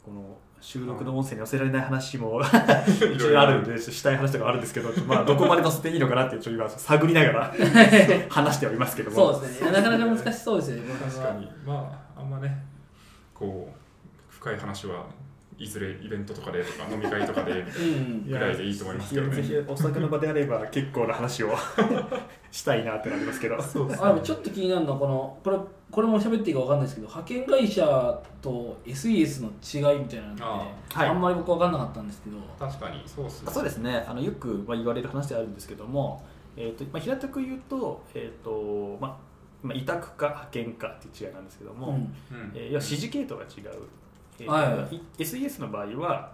この収録の音声に寄せられない話も一応あるんでしたい話とかあるんですけど、まあどこまで載せていいのかなってちょっと今探りながら話しておりますけども。そうですね。なかなか難しそうですよね。確かに。まああんまねこう。深い話はいずれイベントとかでとか飲み会とかでぐらいでいいと思いますけどね。ぜひお酒の場であれば結構な話をしたいなってなりますけど。そうですね。ちょっと気になるのはこれも喋っていいか分かんないですけど、派遣会社と SIer の違いみたいなのって、はい、あんまり僕分かんなかったんですけど。確かにそうですね。そうですね。よく言われる話であるんですけども、まあ、平たく言うと、まあ、委託か派遣かっていう違いなんですけども、いや指示系統が違う。はい、SIer の場合は、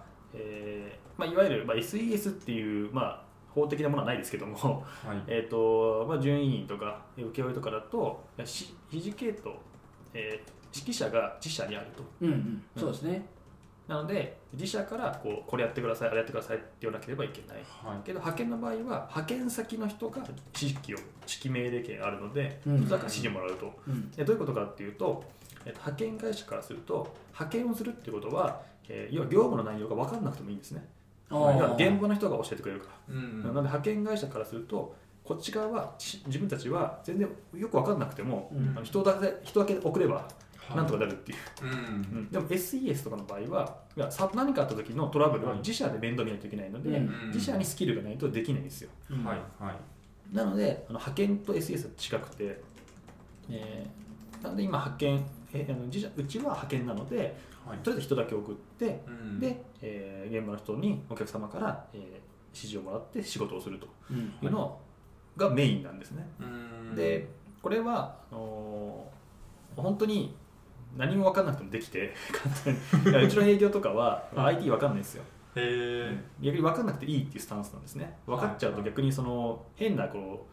まあ、いわゆる、まあ、SIer っていう、まあ、法的なものはないですけども、はいまあ、準委員とか請負とかだと指示系統、指揮者が自社にあると、うんうん、そうですね。なので自社からこれやってくださいあれやってくださいって言わなければいけない、はい、けど派遣の場合は派遣先の人が指揮命令権あるので、うんうんうん、だから指示もらうと、うん、どういうことかっていうと派遣会社からすると派遣をするっていうことは、要は業務の内容が分かんなくてもいいんですね。要は現場の人が教えてくれるから、うんうん、なので派遣会社からするとこっち側は自分たちは全然よく分かんなくても、うん、人だけ送ればなんとかなるっていう、はいうんうん、でも SIer とかの場合は何かあった時のトラブルは自社で面倒見ないといけないので、うんうん、自社にスキルがないとできないんですよ、うんはいはい、なので派遣と SIer は近くて、なので今派遣、うちは派遣なので、はい、とりあえず人だけ送って、うん、で、現場の人にお客様から、指示をもらって仕事をするというのがメインなんですね、うん、でこれは本当に何も分かんなくてもできて簡単にうちの営業とかは、まあ、IT 分かんないんですよ、逆に分かんなくていいっていうスタンスなんですね。分かっちゃうと逆にその変なこう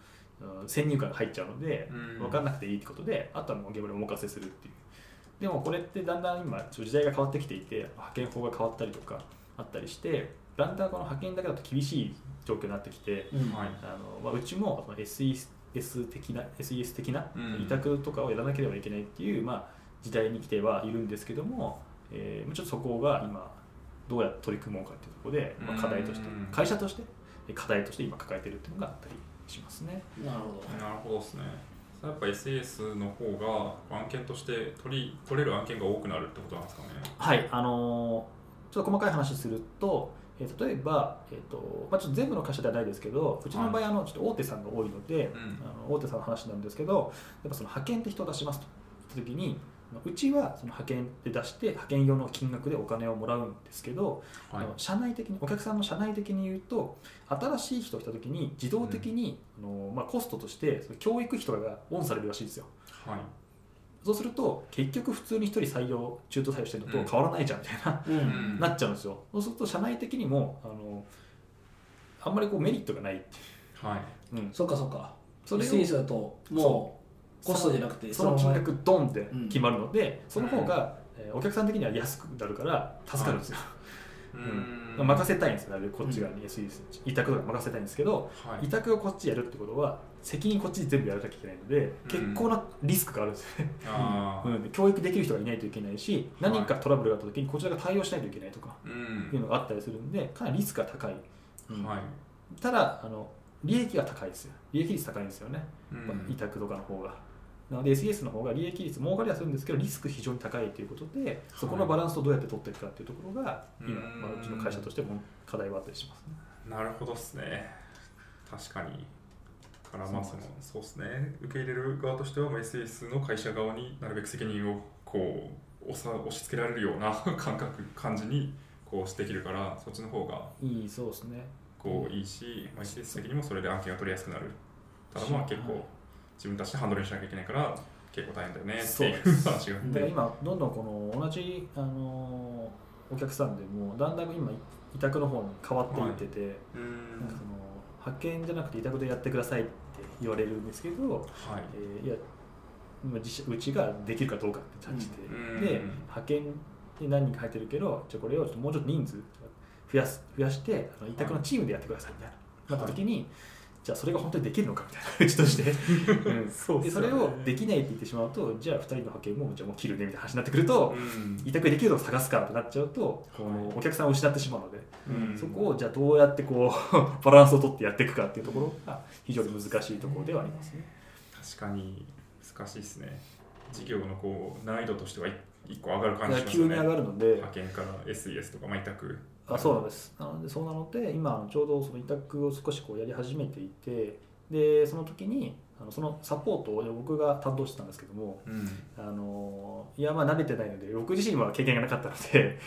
先入観が入っちゃうので、分かんなくていいってことで、あとはもう現場にお任せするっていう。でもこれってだんだん今時代が変わってきていて、派遣法が変わったりとかあったりして、だんだんこの派遣だけだと厳しい状況になってきて、うちも SIer 的な委託とかをやらなければいけないっていう、まあ、時代に来てはいるんですけども、ちょっとそこが今どうやって取り組もうかっていうところで、まあ、課題として会社として課題として今抱えてるっていうのがあったりしますね。なるほど、なるほどですね。やっぱ SIer の方が案件として取れる案件が多くなるってことなんですかね。はい、ちょっと細かい話すると、例えば、ちょっと全部の会社ではないですけど、うちの場合ちょっと大手さんが多いので、大手さんの話なんですけど、やっぱその派遣って人を出しますと言った時に、うちはその派遣で出して派遣用の金額でお金をもらうんですけど、はい、社内的にお客さんの社内的に言うと、新しい人が来た時に自動的に、コストとしてその教育費とかがオンされるらしいんですよ、はい、そうすると結局普通に1人中途採用してるのと変わらないじゃんみたいな、なっちゃうんですよ。そうすると社内的にもあんまりこうメリットがないっていう、はい、そうかそうか、それをだともうコストじゃなくてその金額ドンって決まるので、その方がお客さん的には安くなるから助かるんですよ、任せたいんですよ、こっち側に、委託とか任せたいんですけど、委託をこっちやるってことは責任こっちで全部やらなきゃいけないので、結構なリスクがあるんですよね教育できる人がいないといけないし、何かトラブルがあった時にこちらが対応しないといけないとかいうのがあったりするんで、かなりリスクが高い、ただ利益が高いですよ、利益率高いんですよね、委託とかの方が。なので SIer の方が利益率儲かりはするんですけど、リスク非常に高いということで、そこのバランスをどうやって取っていくかというところが今、うちの会社としても課題はあったりしますね。なるほどですね。確かに。からまあそうですね。受け入れる側としては SIer の会社側になるべく責任をこう押し付けられるような感じにこうできるから、そっちの方がいい、そうですね。こういいし、SIer 的にもそれで案件が取りやすくなる。ただまあ結構。自分たちでハンドルにしなきゃいけないから結構大変だよねっていう話があって、今どんどんこの同じ、お客さんでもだんだん今委託の方に変わっていってて、なんかその派遣じゃなくて委託でやってくださいって言われるんですけど、いやうちができるかどうかって感じで、派遣で何人か入ってるけど、じゃあこれをもうちょっと人数増やして委託のチームでやってくださいみたいな、なった時にじゃあそれが本当にできるのかみたいなうちとしてでそれをできないって言ってしまうと、じゃあ2人の派遣もじゃあもう切るねみたいな話になってくると、委託できるのを探すからってなっちゃうと、お客さんを失ってしまうので、そこをじゃあどうやってこうバランスを取ってやっていくかっていうところが非常に難しいところではありますね。確かに難しいですね。事業のこう難易度としては1個上がる感じですね。急に上がるので、派遣から SIer とか委託。そうなんです。そうなので今ちょうどその委託を少しこうやり始めていて、でその時にそのサポートを僕が担当してたんですけども、いやまあ慣れてないので、僕自身は経験がなかったので、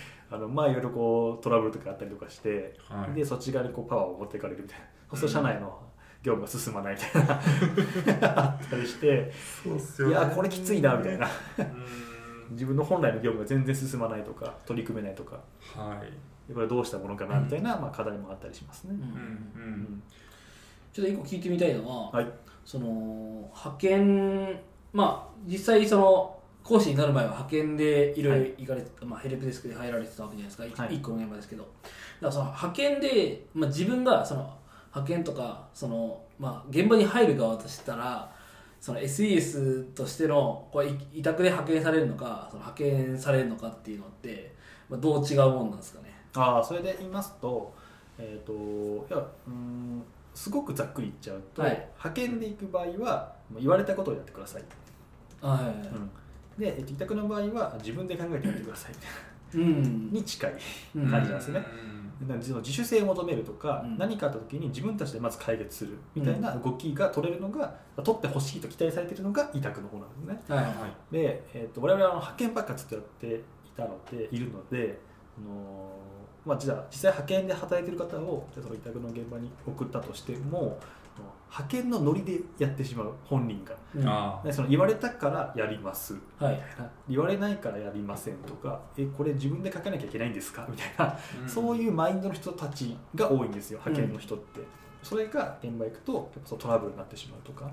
まあいろいろこうトラブルとかあったりとかして、でそっち側にこうパワーを持っていかれるみたいな、そうすると社内の業務が進まないみたいな、あったりして、そうっすよね、いやこれきついなみたいな自分の本来の業務が全然進まないとか取り組めないとか、これどうしたものかなみたいな、課題もあったりしますね。ちょっと一個聞いてみたいのは、その派遣、実際その講師になる前は派遣でいろいろ行かれて、ヘルプデスクで入られてたわけじゃないですか、1個の現場ですけど、だからその派遣で、自分がその派遣とかその、現場に入る側としたら、その SIer としてのこれ委託で派遣されるのか、その派遣されるのかっていうのって、どう違うもんなんですかね。それで言いますと、すごくざっくり言っちゃうと、派遣で行く場合はもう言われたことをやってください。で委託の場合は自分で考えてやってくださいみたいなに近い感じなんですね。自主性を求めるとか、うん、何かあった時に自分たちでまず解決するみたいな動きが取れるのが、うん、取ってほしいと期待されているのが委託の方なんですね、はいはい、で、我々は派遣ばっかずっとやっていたのでいるので、まあ、じゃあ実際派遣で働いている方をその委託の現場に送ったとしても派遣のノリでやってしまう本人が、うん、あその言われたからやりますみたいな、はい、言われないからやりませんとかこれ自分で書かなきゃいけないんですかみたいな、うん、そういうマインドの人たちが多いんですよ派遣の人って、うん、それが現場行くとやっぱトラブルになってしまうとか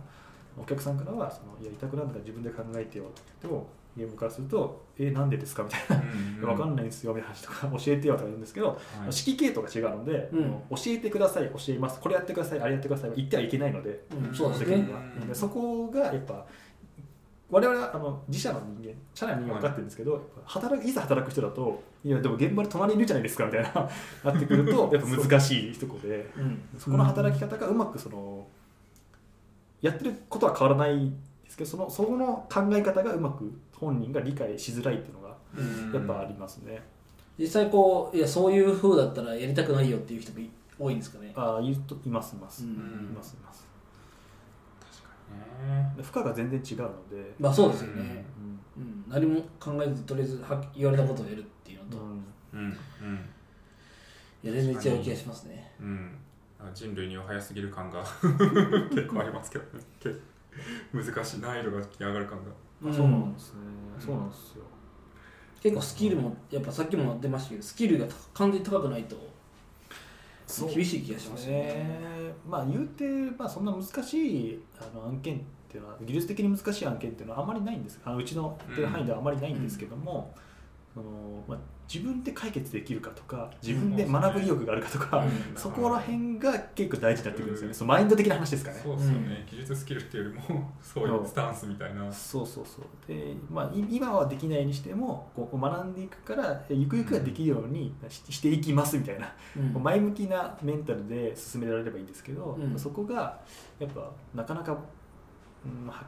お客さんからはそのいや委託なんだから自分で考えてよって言ってもゲームからするとなんでですかみたいな、うんうん、分かんないんですよみたいな話とか教えてよとか言うんですけど、はい、指揮系統が違うので、うん、教えてください教えますこれやってくださいあれやってください言ってはいけないので、うん、そうですね、うん、そこがやっぱ我々は自社の人間社内の人間分かってるんですけど、はい、いざ働く人だといやでも現場で隣にいるじゃないですかみたいななってくるとやっぱ難しいとこで、うん、そこの働き方がうまくそのやってることは変わらないですけどそこの考え方がうまく本人が理解しづらいっていうのがやっぱありますね。実際こういやそういう風だったらやりたくないよっていう人も多いんですかね。ああいます、うん、います確かにね。負荷が全然違うので。まあそうですよね。うんうん、何も考えずとりあえず言われたことをやるっていうのと、うんうんうん、いや全然違う気がしますね。うん、人類には早すぎる感が結構ありますけどね。難しい難易度が上がる感が。そうなんですね、うん、そうなんですよ。結構スキルもやっぱさっきも出ましたけどスキルが完全に高くないと厳しい気がしますね。まあ言うて、まあ、そんな難しい案件っていうのは技術的に難しい案件っていうのはあまりないんですうちのやってる範囲ではあまりないんですけども、うんまあ、自分で解決できるかとか自分で学ぶ意欲があるかとか、うん、そこら辺が結構大事になってくるんですよね、うん、そのマインド的な話ですかね。そうですよね、うん、技術スキルっていうよりもそういうスタンスみたいなそうで、まあ、今はできないにしてもこう学んでいくからゆくゆくはできるように していきますみたいな、うん、前向きなメンタルで進められればいいんですけど、うん、そこがやっぱなかなか、うん、派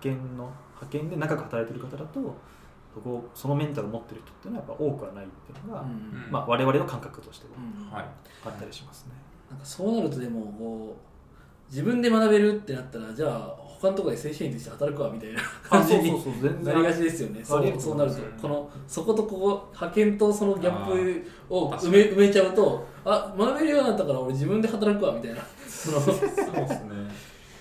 遣で長く働いてる方だとそのメンタルを持ってる人っていうのはやっぱ多くはないっていうのが、うんうんまあ、我々の感覚としてはあったりしますね、うんはい、なんかそうなるとでもこう自分で学べるってなったらじゃあ他のところで正社員として働くわみたいな感じになりがちですよね。そうなるとこのそことここ派遣とそのギャップを埋めちゃうと学べるようになったから俺自分で働くわみたいなそうですね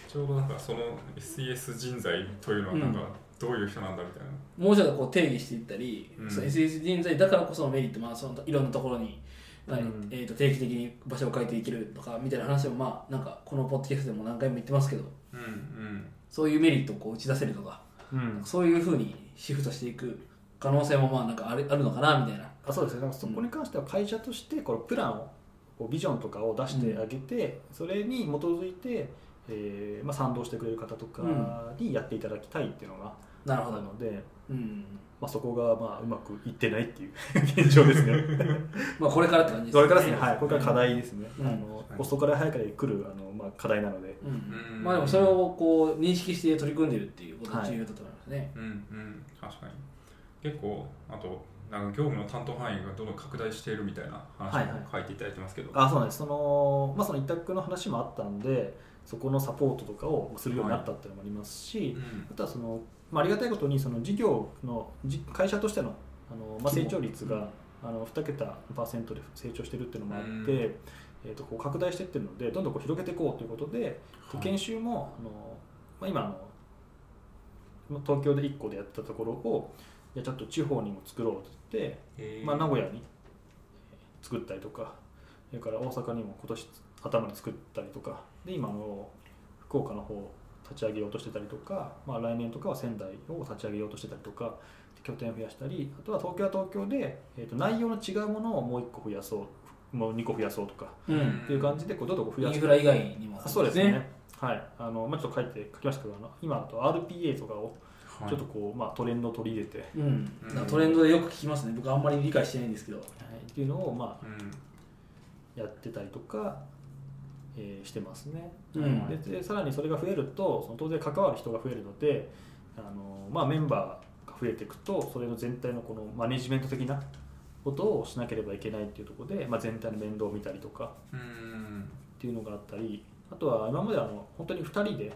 ちょうどなんかその SES 人材というのはなんか、うんどういう人なんだみたいなもうちょっとこう定義していったり、うん、SIer 人材だからこそのメリット、まあ、そのいろんなところに、うん定期的に場所を変えていけるとかみたいな話を、まあ、なんかこのポッドキャストでも何回も言ってますけど、うんうん、そういうメリットをこう打ち出せるとか、うん、そういうふうにシフトしていく可能性もまあなんかあるのかなみたいな。あそうですね。そこに関しては会社としてこのプランをこうビジョンとかを出してあげて、うん、それに基づいて、まあ、賛同してくれる方とかにやっていただきたいっていうのが、うんなるほどので、うんまあ、そこがまあうまくいってないっていう現状ですねまあこれからって感じですね。これからですね、はい、これから課題ですね、うん、遅から早から来るまあ、課題なので、うんうん、まあでもそれをこう認識して取り組んでるっていうことが重要だと思いますね、はいうんうん、確かに結構あとなんか業務の担当範囲がどんどん拡大しているみたいな話も書いていただいてますけど、はいはい、あそうなんです。まあ、その委託の話もあったんでそこのサポートとかをするようになったっていうのもありますし、はいうん、あとはそのまあ、ありがたいことにその事業の会社としての、まあ、成長率が2桁%で成長してるっていうのもあって、こう拡大していってるのでどんどんこう広げていこうということで、はい、研修もまあ、今東京で1個でやったところをいやちょっと地方にも作ろうって言って、まあ、名古屋に作ったりとかそれから大阪にも今年頭に作ったりとかで今の福岡の方立ち上げようとしてたりとか、まあ、来年とかは仙台を立ち上げようとしてたりとか拠点を増やしたりあとは東京は東京で、内容の違うものをもう1個増やそうもう2個増やそうとか、うん、っていう感じでこうどんどん増やしてインフラ以外にもそうですねはいまあ、ちょっと書きましたけど今だと RPA とかをちょっとこう、まあ、トレンドを取り入れて、うんうん、トレンドでよく聞きますね。僕あんまり理解してないんですけど、はい、っていうのを、まあやってたりとかしてますね、うん、でさらにそれが増えるとその当然関わる人が増えるのでまあ、メンバーが増えていくとそれの全体のこのマネジメント的なことをしなければいけないっていうところで、まあ、全体の面倒を見たりとかっていうのがあったり、あとは今まで本当に2人で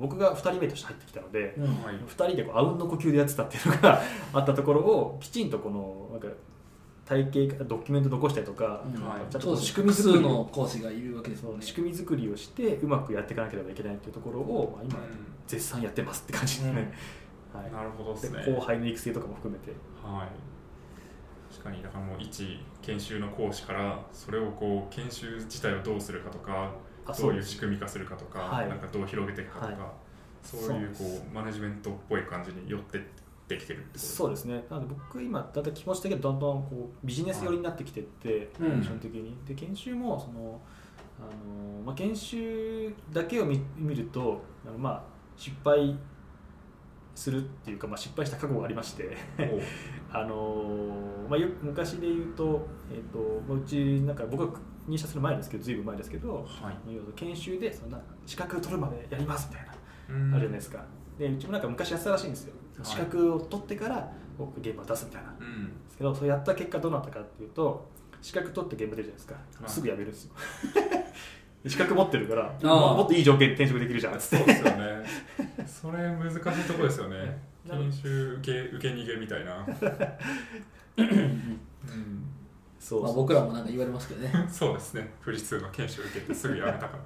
僕が2人目として入ってきたので、うん、2人であうんの呼吸でやってたっていうのがあったところをきちんとこのなんか体系ドキュメント残したりとか、うん、ちゃんと仕組み作りの講師がいるわけですもんね。仕組み作りをしてうまくやっていかなければいけないっていうところを、まあ、今絶賛やってますって感じですね、うんはい、なるほどですね。で後輩の育成とかも含めて、はい、確かにだからもう一研修の講師からそれをこう研修自体をどうするかとかどういう仕組み化するかとか、はい、なんかどう広げていくかとか、はい、そういうこうマネジメントっぽい感じに寄ってできてるってことですか。そうですね。なので僕今だんだん気持ち的にどんどんこうビジネス寄りになってきてって、はい、基本的にで研修もまあ、研修だけを 見ると、まあ、失敗するっていうか、まあ、失敗した過去がありましてまあ、昔で言うと、うちなんか僕が入社する前ですけど、随分前ですけど、はい、研修でそんな資格を取るまでやりますみたいなあるじゃないですか。でうちもなんか昔やってたらしいんですよ、はい、資格を取ってから現場を出すみたいな、うん、ですけど、それやった結果どうなったかっていうと、資格取って現場出るじゃないですか、はい、すぐ辞めるんですよ資格持ってるから、もっといい条件で転職できるじゃんって。そうですよねそれ難しいとこですよね研修受け逃げみたいな、うんそうまあ、僕らもなんか言われますけどねそうですね。富士通の研修受けてすぐ辞めたから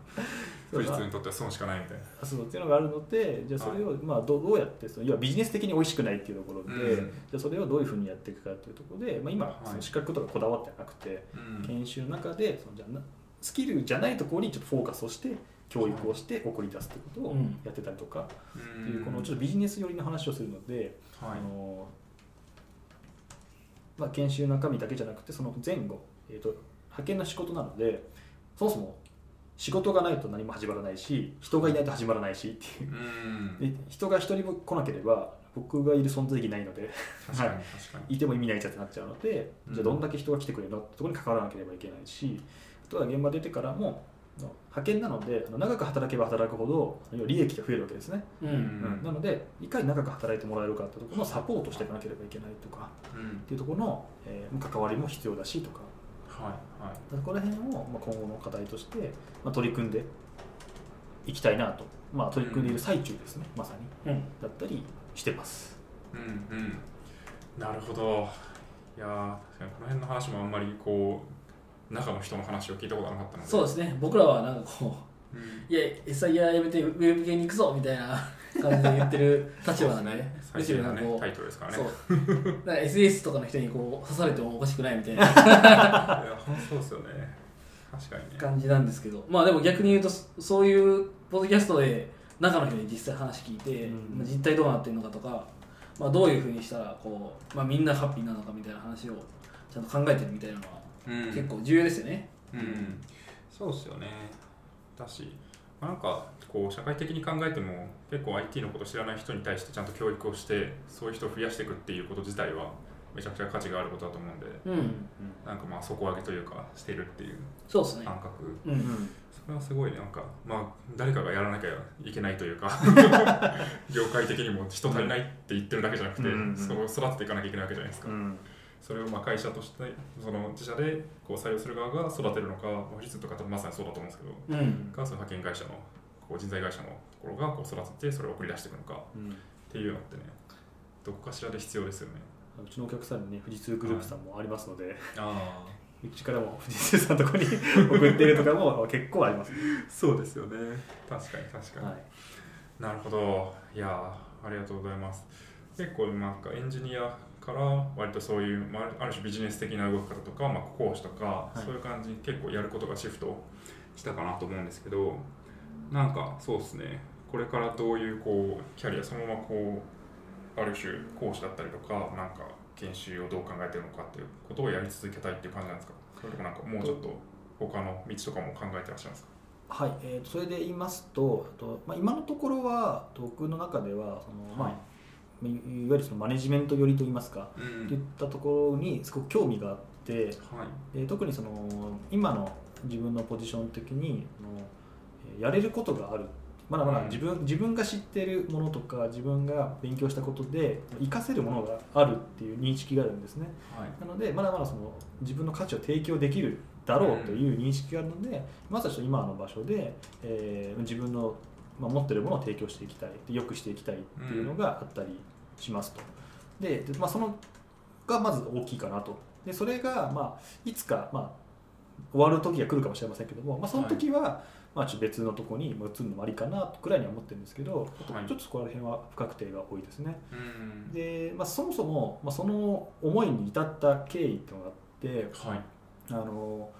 富士通にとっては損しかないみたいな、そうっていうのがあるので、じゃあそれをまあどうやっていやビジネス的に美味しくないっていうところで、うん、じゃあそれをどういうふうにやっていくかというところで、まあ、今その資格とかこだわってなくて、はい、研修の中でそのじゃスキルじゃないところにちょっとフォーカスをして教育をして送り出すということをやってたりとか、うん、っていうこのちょっとビジネス寄りの話をするので、はいまあ、研修の中身だけじゃなくてその前後、派遣の仕事なので、そもそも仕事がないと何も始まらないし、人がいないと始まらないしっていう、うん、で人が一人も来なければ僕がいる存在意義ないので確かに確かにいても意味ないじゃんってなっちゃうので、うん、じゃあどんだけ人が来てくれるのってところに関わらなければいけないし、あとは現場出てからも派遣なので長く働けば働くほど利益が増えるわけですね、うんうん、なのでいかに長く働いてもらえるかってところのサポートしていかなければいけないとか、うん、っていうところの、関わりも必要だしとか、はいはい、だからこの辺を、まあ、今後の課題として、まあ、取り組んでいきたいなと、まあ、取り組んでいる最中ですね、うん、まさに、うん、だったりしてます、うんうん、なるほど。いや確かにこの辺の話もあんまりこう中の人の話を聞いたことなかったので、そうですね。僕らはなんかこう、うん、いや SIer やめてウェブ系に行くぞみたいな感じで言ってる立場なんでね。むしろなんかこうタイトルですからね。そう。SS とかの人にこう刺されてもおかしくないみたいな。いやそうですよね。確かにね。感じなんですけど、まあでも逆に言うとそういうポッドキャストで中の人に実際話聞いて、うん、実態どうなってるのかとか、まあどういう風にしたらこう、まあみんなハッピーなのかみたいな話をちゃんと考えてるみたいなのは。うん、結構重要ですよね、うん、そうですよね。だし、なんかこう社会的に考えても結構 IT のこと知らない人に対してちゃんと教育をしてそういう人を増やしていくっていうこと自体はめちゃくちゃ価値があることだと思うんで、うん、なんかまあ底上げというかしてるっていう感覚、そうですね、うんうん、それはすごいね。なんかまあ誰かがやらなきゃいけないというか業界的にも人足りないって言ってるだけじゃなくて、うんうん、そう育てていかなきゃいけないわけじゃないですか、うん、それをまあ会社としてその自社でこう採用する側が育てるのか、富士通とかまさにそうだと思うんですけど、うん、その派遣会社のこう人材会社のところがこう育ててそれを送り出していくのか、うん、っていうのってね、どこかしらで必要ですよね。うちのお客さんにね、富士通グループさんもありますので、はい、あうちからも富士通さんのところに送っているとかも結構あります、ね、そうですよね。確かに確かに、はい、なるほど。いやありがとうございます。結構なんかエンジニアから割とそういう、まあ、ある種ビジネス的な動き方とか、まあ、講師とか、はい、そういう感じに結構やることがシフトしたかなと思うんですけど、なんかそうですね、これからどういうこうキャリアそのままこうある種講師だったりとか、なんか研修をどう考えてるのかっていうことをやり続けたいっていう感じなんですか。それともなんかもうちょっと他の道とかも考えてらっしゃいますか。はい、それで言いますと、まあ、今のところは僕の中ではその、はい、いわゆるそのマネジメント寄りといいますか、うん、といったところにすごく興味があって、はい、特にその今の自分のポジション的にやれることがあるっまだまだ自分が知ってるものとか自分が勉強したことで活かせるものがあるっていう認識があるんですね、はい、なのでまだまだその自分の価値を提供できるだろうという認識があるので、まずは今の場所で、自分の持ってるものを提供していきたい、良くしていきたいっていうのがあったりしますと。で、そのがまず大きいかなと。でそれが、いつか、終わる時が来るかもしれませんけども、その時は、ちょっと別のとこに移るのもありかなくらいには思ってるんですけど、ちょっとそこら辺は不確定が多いですね。で、そもそも、その思いに至った経緯っていうのがあって、はい、先ほ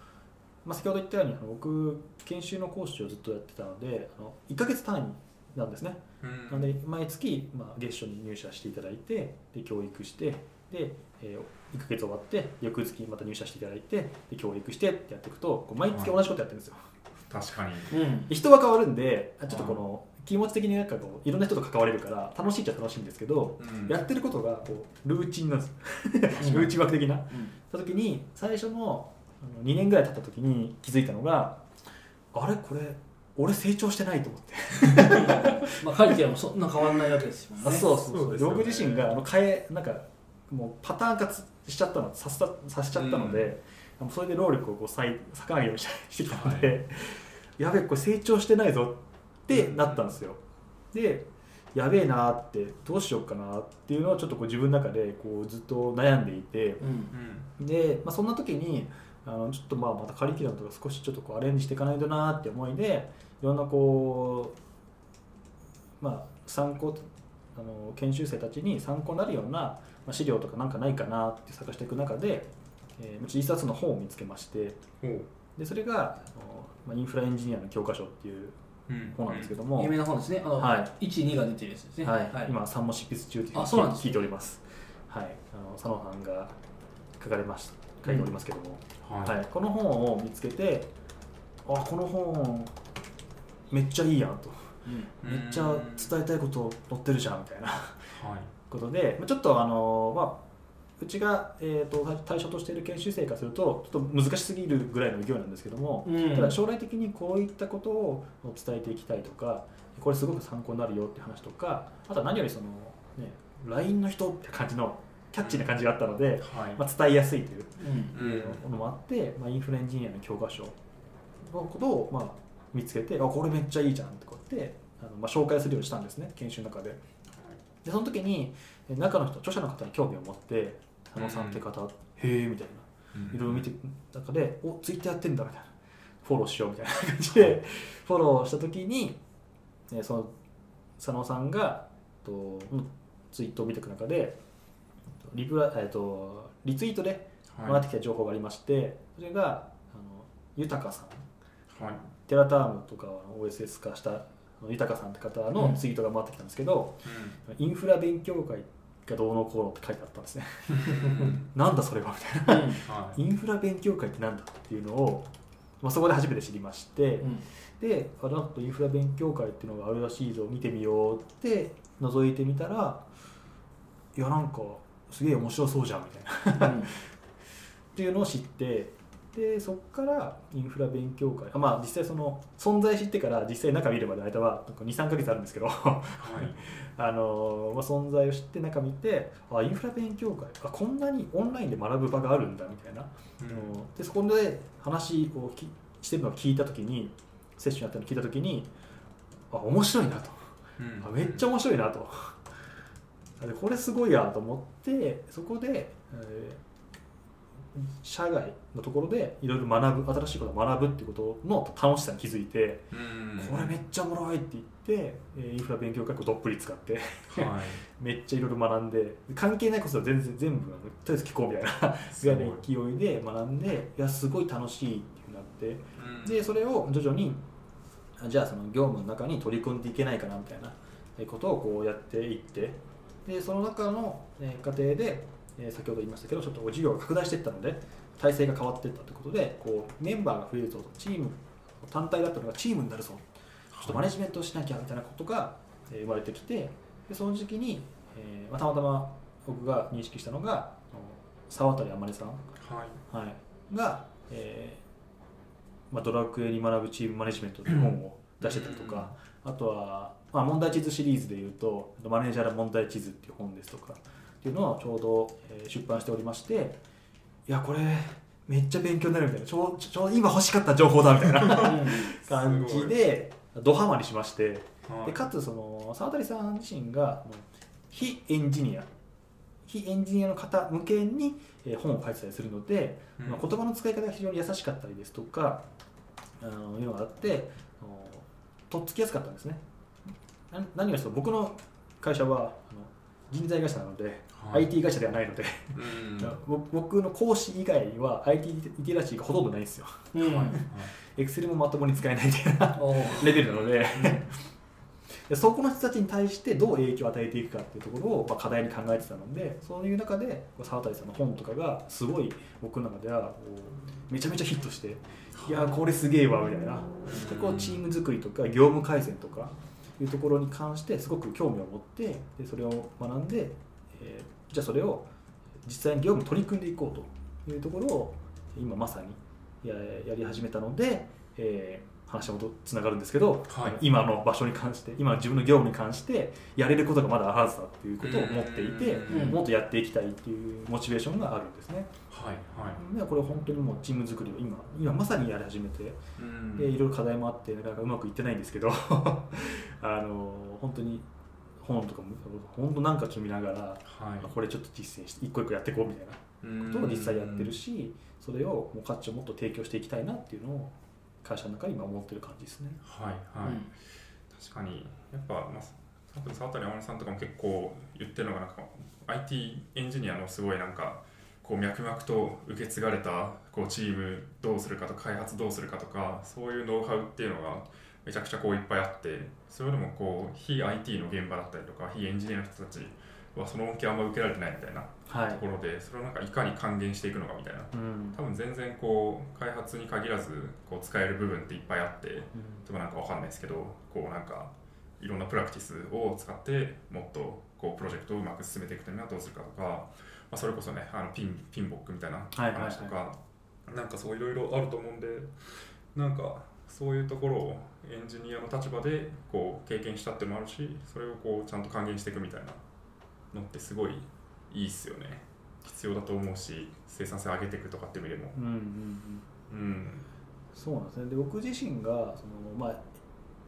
ど言ったように僕研修の講師をずっとやってたので1ヶ月単位なんですね、うん、なので毎月、月初に入社していただいてで教育してで、1ヶ月終わって翌月また入社していただいてで教育してってやっていくと毎月同じことやってるんですよ、はい、確かに、うん、人は変わるんでちょっとこの気持ち的になんかこういろんな人と関われるから楽しいっちゃ楽しいんですけど、うん、やってることがこうルーチンなんですルーチン枠的な、うん、時に最初の2年ぐらい経った時に気づいたのがあれこれ俺成長してないと思ってカリキュラムもそんな変わんないわけですよね。そうですね、僕自身がなんかもうパターン化しちゃったのさせちゃったので、うん、それで労力をこう逆上げをしてきたので、はい、やべえこれ成長してないぞってなったんですよ、うん、でやべえなってどうしようかなっていうのはちょっとこう自分の中でこうずっと悩んでいて、うん、で、そんな時にちょっとまたカリキュラムとか少しちょっとこうアレンジしていかないとなって思いでいろんなこう参考研修生たちに参考になるような資料とかなんかないかなって探していく中でうち一冊の本を見つけまして、でそれがインフラエンジニアの教科書っていう本なんですけども、有名な本ですね。はい、1、2が出てるやつですね、はいはい、今3も執筆中というのを聞いております。はい、佐野さんが書かれました書いておりますけども、はいはい、この本を見つけてこの本めっちゃいいやんと、うん、めっちゃ伝えたいこと載ってるじゃんみたいな、はい、ことでちょっとうちが、対象としている研修生からするとちょっと難しすぎるぐらいの勢いなんですけども、うん、ただ将来的にこういったことを伝えていきたいとかこれすごく参考になるよって話とか、あとは何よりその、ね、LINE の人って感じのキャッチーな感じがあったので、はい、伝えやすいというのもあって、インフラエンジニアの教科書のことを見つけてこれめっちゃいいじゃんってこうやって紹介するようにしたんですね、研修の中で。でその時に中の人著者の方に興味を持って佐野さんって方、うん、へえみたいないろいろ見て中でツイッターやってんだみたいなフォローしようみたいな感じでフォローした時にその佐野さんがツイートを見ていく中でリツイートでもらってきた情報がありまして、はい、それが豊さん、はい、テラタームとかを OSS 化した豊さんって方のツイートが回ってきたんですけど、うん、インフラ勉強会がどうのこうのって書いてあったんですねなんだそれはみたいな、うんはい、インフラ勉強会ってなんだっていうのを、そこで初めて知りまして、うん、でなんとインフラ勉強会っていうのがあるらしいぞ見てみようって覗いてみたらいやなんかすげえ面白そうじゃんみたいな、うん、っていうのを知って、でそっからインフラ勉強会実際その存在知ってから実際中見るまでの間は 2,3 ヶ月あるんですけど、はい存在を知って中見てインフラ勉強会こんなにオンラインで学ぶ場があるんだみたいな、うん、でそこで話をしてるのを聞いた時にセッションやったのを聞いた時に面白いなと、うん、めっちゃ面白いなとこれすごいやと思ってそこで、社外のところでいろいろ新しいことを学ぶっていうことの楽しさに気づいて、うん、これめっちゃおもろいって言ってインフラ勉強会をどっぷり使って、はい、めっちゃいろいろ学んで関係ないことは全部とりあえず聞こうみたいなすごい勢いで学んですごい楽しいってなって、うん、でそれを徐々にじゃあその業務の中に取り組んでいけないかなみたいなことをこうやっていって、でその中の過程で先ほど言いましたけどちょっと事業が拡大していったので体制が変わっていったということでこうメンバーが増えるぞとチーム単体だったのがチームになるぞちょっとマネジメントしなきゃみたいなことが生まれてきて、でその時期にたまたま僕が認識したのが沢渡あまねさん、はいはい、が、ドラクエに学ぶチームマネジメントという本を出してたりとかあとは、まあ、問題地図シリーズでいうとマネージャーの問題地図っていう本ですとかっていうのをちょうど出版しておりまして、いやこれめっちゃ勉強になるみたいな、ちょうど今欲しかった情報だみたいな感じでドハマりしまして、でかつその沢渡さん自身が非エンジニアの方向けに本を書いてたりするので、うんまあ、言葉の使い方が非常に優しかったりですとかいうのがあって、とっつきやすかったんですね。何がしか僕の会社は人材会社なので、はい、IT 会社ではないので、うん、僕の講師以外は IT リテラシーがほとんどないんですよ。Excel もまともに使えないみたいなレベルなので、うん、そこの人たちに対してどう影響を与えていくかっていうところを、まあ、課題に考えてたので、そういう中で沢渡さんの本とかがすごい僕の中ではめちゃめちゃヒットして、いやこれすげえわみたいな、うん、こうチーム作りとか業務改善とかいうところに関してすごく興味を持って、でそれを学んで、じゃあそれを実際に業務取り組んでいこうというところを今まさに やり始めたので、話もつながるんですけど、はい、今の場所に関して今の自分の業務に関してやれることがまだあるはずだということを思っていて、もっとやっていきたいというモチベーションがあるんですね、はいはい、これ本当にもうチーム作りを 今まさにやり始めて、でいろいろ課題もあってなかなかうまくいってないんですけど本当に本とかも本当なんか見ながら、はい、これちょっと実践して一個一個やっていこうみたいなことを実際やってるし、それをもう価値をもっと提供していきたいなっていうのを会社の中に今思ってる感じですね。はいはい、うん、確かにやっぱ、まあ、沢渡葵さんとかも結構言ってるのがなんか IT エンジニアのすごいなんかこう脈々と受け継がれたこうチームどうするかとか開発どうするかとかそういうノウハウっていうのがめちゃくちゃこういっぱいあって、それでもこう非 IT の現場だったりとか非エンジニアの人たちはその恩恵あんま受けられてないみたいなところで、はい、それをなんかいかに還元していくのかみたいな、うん、多分全然こう開発に限らずこう使える部分っていっぱいあって、うん、とかなんかわかんないですけどこうなんかいろんなプラクティスを使ってもっとこうプロジェクトをうまく進めていくためにはどうするかとか、まあ、それこそねピンボックみたいな話とか、はいはいはい、なんかそういろいろあると思うんで、なんかそういうところをエンジニアの立場でこう経験したっていうのもあるし、それをこうちゃんと還元していくみたいなのってすごいいいっすよね。必要だと思うし、生産性上げていくとかってみれも、そうなんですね。で僕自身がその、まあ、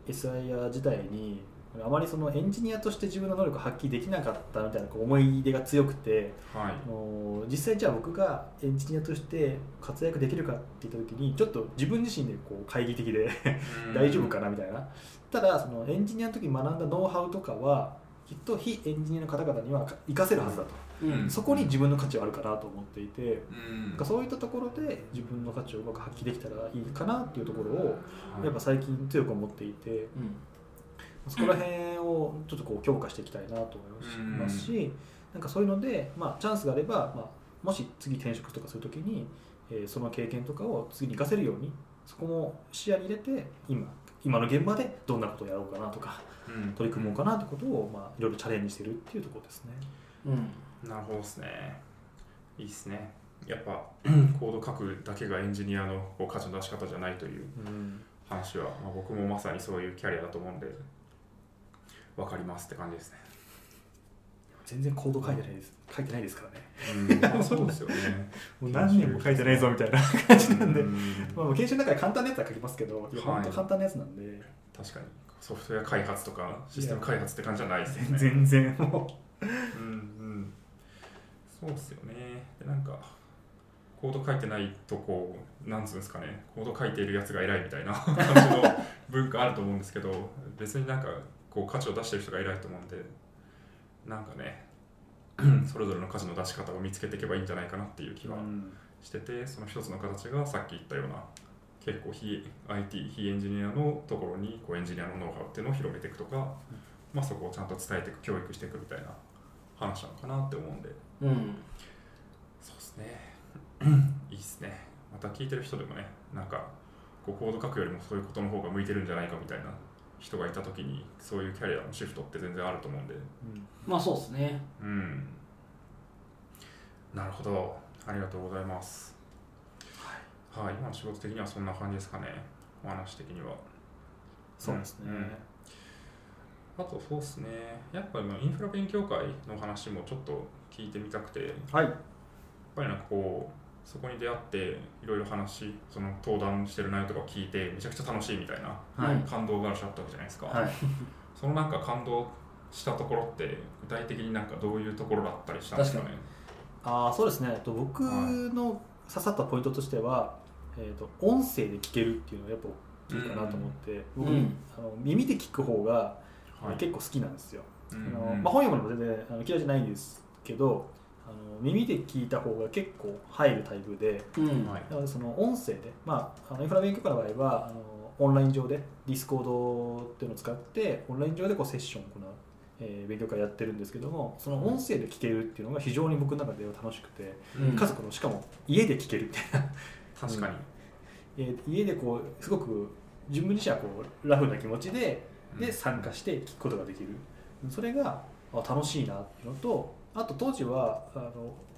SIer 自体にあまりそのエンジニアとして自分の能力を発揮できなかったみたいな思い出が強くて、はい、実際じゃあ僕がエンジニアとして活躍できるかって言った時にちょっと自分自身でこう懐疑的で大丈夫かなみたいな。ただそのエンジニアの時に学んだノウハウとかはきっと非エンジニアの方々には活かせるはずだと、うん、そこに自分の価値はあるかなと思っていて、うん、かそういったところで自分の価値をうまく発揮できたらいいかなっていうところをやっぱ最近強く思っていて、うん、そこら辺をちょっとこう強化していきたいなと思いますし、うん、なんかそういうので、まあ、チャンスがあれば、まあ、もし次転職とかするときに、その経験とかを次に活かせるようにそこも視野に入れて今の現場でどんなことをやろうかなとか、うん、取り組もうかなってことを、まあ、いろいろチャレンジしてるっていうところですね、うん、なるほどですね。いいですね。やっぱコード書くだけがエンジニアの価値の出し方じゃないという話は、うんまあ、僕もまさにそういうキャリアだと思うんで分かりますって感じですね。全然コード書いてないですからね、うん、そうですよねもう何年も書いてないぞみたいな感じなんで、うんまあ、研修の中で簡単なやつは書きますけど、はい、本当簡単なやつなんで。確かにソフトウェア開発とかシステム開発って感じじゃないですよね。全然もう、そうですよね。でなんかコード書いてないとこうなんつうんですかね、コード書いているやつが偉いみたいな感じの文化あると思うんですけど別になんかこう価値を出してる人が偉いと思うんで、なんかねそれぞれの価値の出し方を見つけていけばいいんじゃないかなっていう気はしてて、その一つの形がさっき言ったような結構非 IT 非エンジニアのところにこうエンジニアのノウハウっていうのを広げていくとか、まあ、そこをちゃんと伝えていく教育していくみたいな話なのかなって思うんで、そうですねいいですね。また聞いてる人でもね、なんかこうコード書くよりもそういうことの方が向いてるんじゃないかみたいな人がいたときに、そういうキャリアのシフトって全然あると思うんで、まあそうですね、なるほど、ありがとうございます。はい、はい、今の仕事的にはそんな感じですかね、お話的には。そうですね、あとそうですね、やっぱりインフラ勉強会の話もちょっと聞いてみたくて、はい、やっぱりなんかこうそこに出会っていろいろ話、その登壇してる内容とかを聞いてめちゃくちゃ楽しいみたいな、はい、感動があるしあったわけじゃないですか、はい、そのなんか感動したところって具体的になんかどういうところだったりしたんですかね。確かにそうですね、僕の刺さったポイントとしては、音声で聞けるっていうのがやっぱ大きいかなと思って、うん、僕、うん、耳で聞く方が結構好きなんですよ、はい、まあ、本読むのも全然嫌いじゃないんですけど、耳で聞いた方が結構入るタイプで、うん、だからその音声で、まあ、インフラ勉強会の場合はオンライン上で Discord っていうのを使ってオンライン上でこうセッションを行う勉強会やってるんですけども、その音声で聞けるっていうのが非常に僕の中では楽しくて、うん、家族のしかも家で聞けるみたいな確かに、家でこうすごく自分自身はこうラフな気持ち で参加して聞くことができる、それが楽しいなっていうのと、あと当時は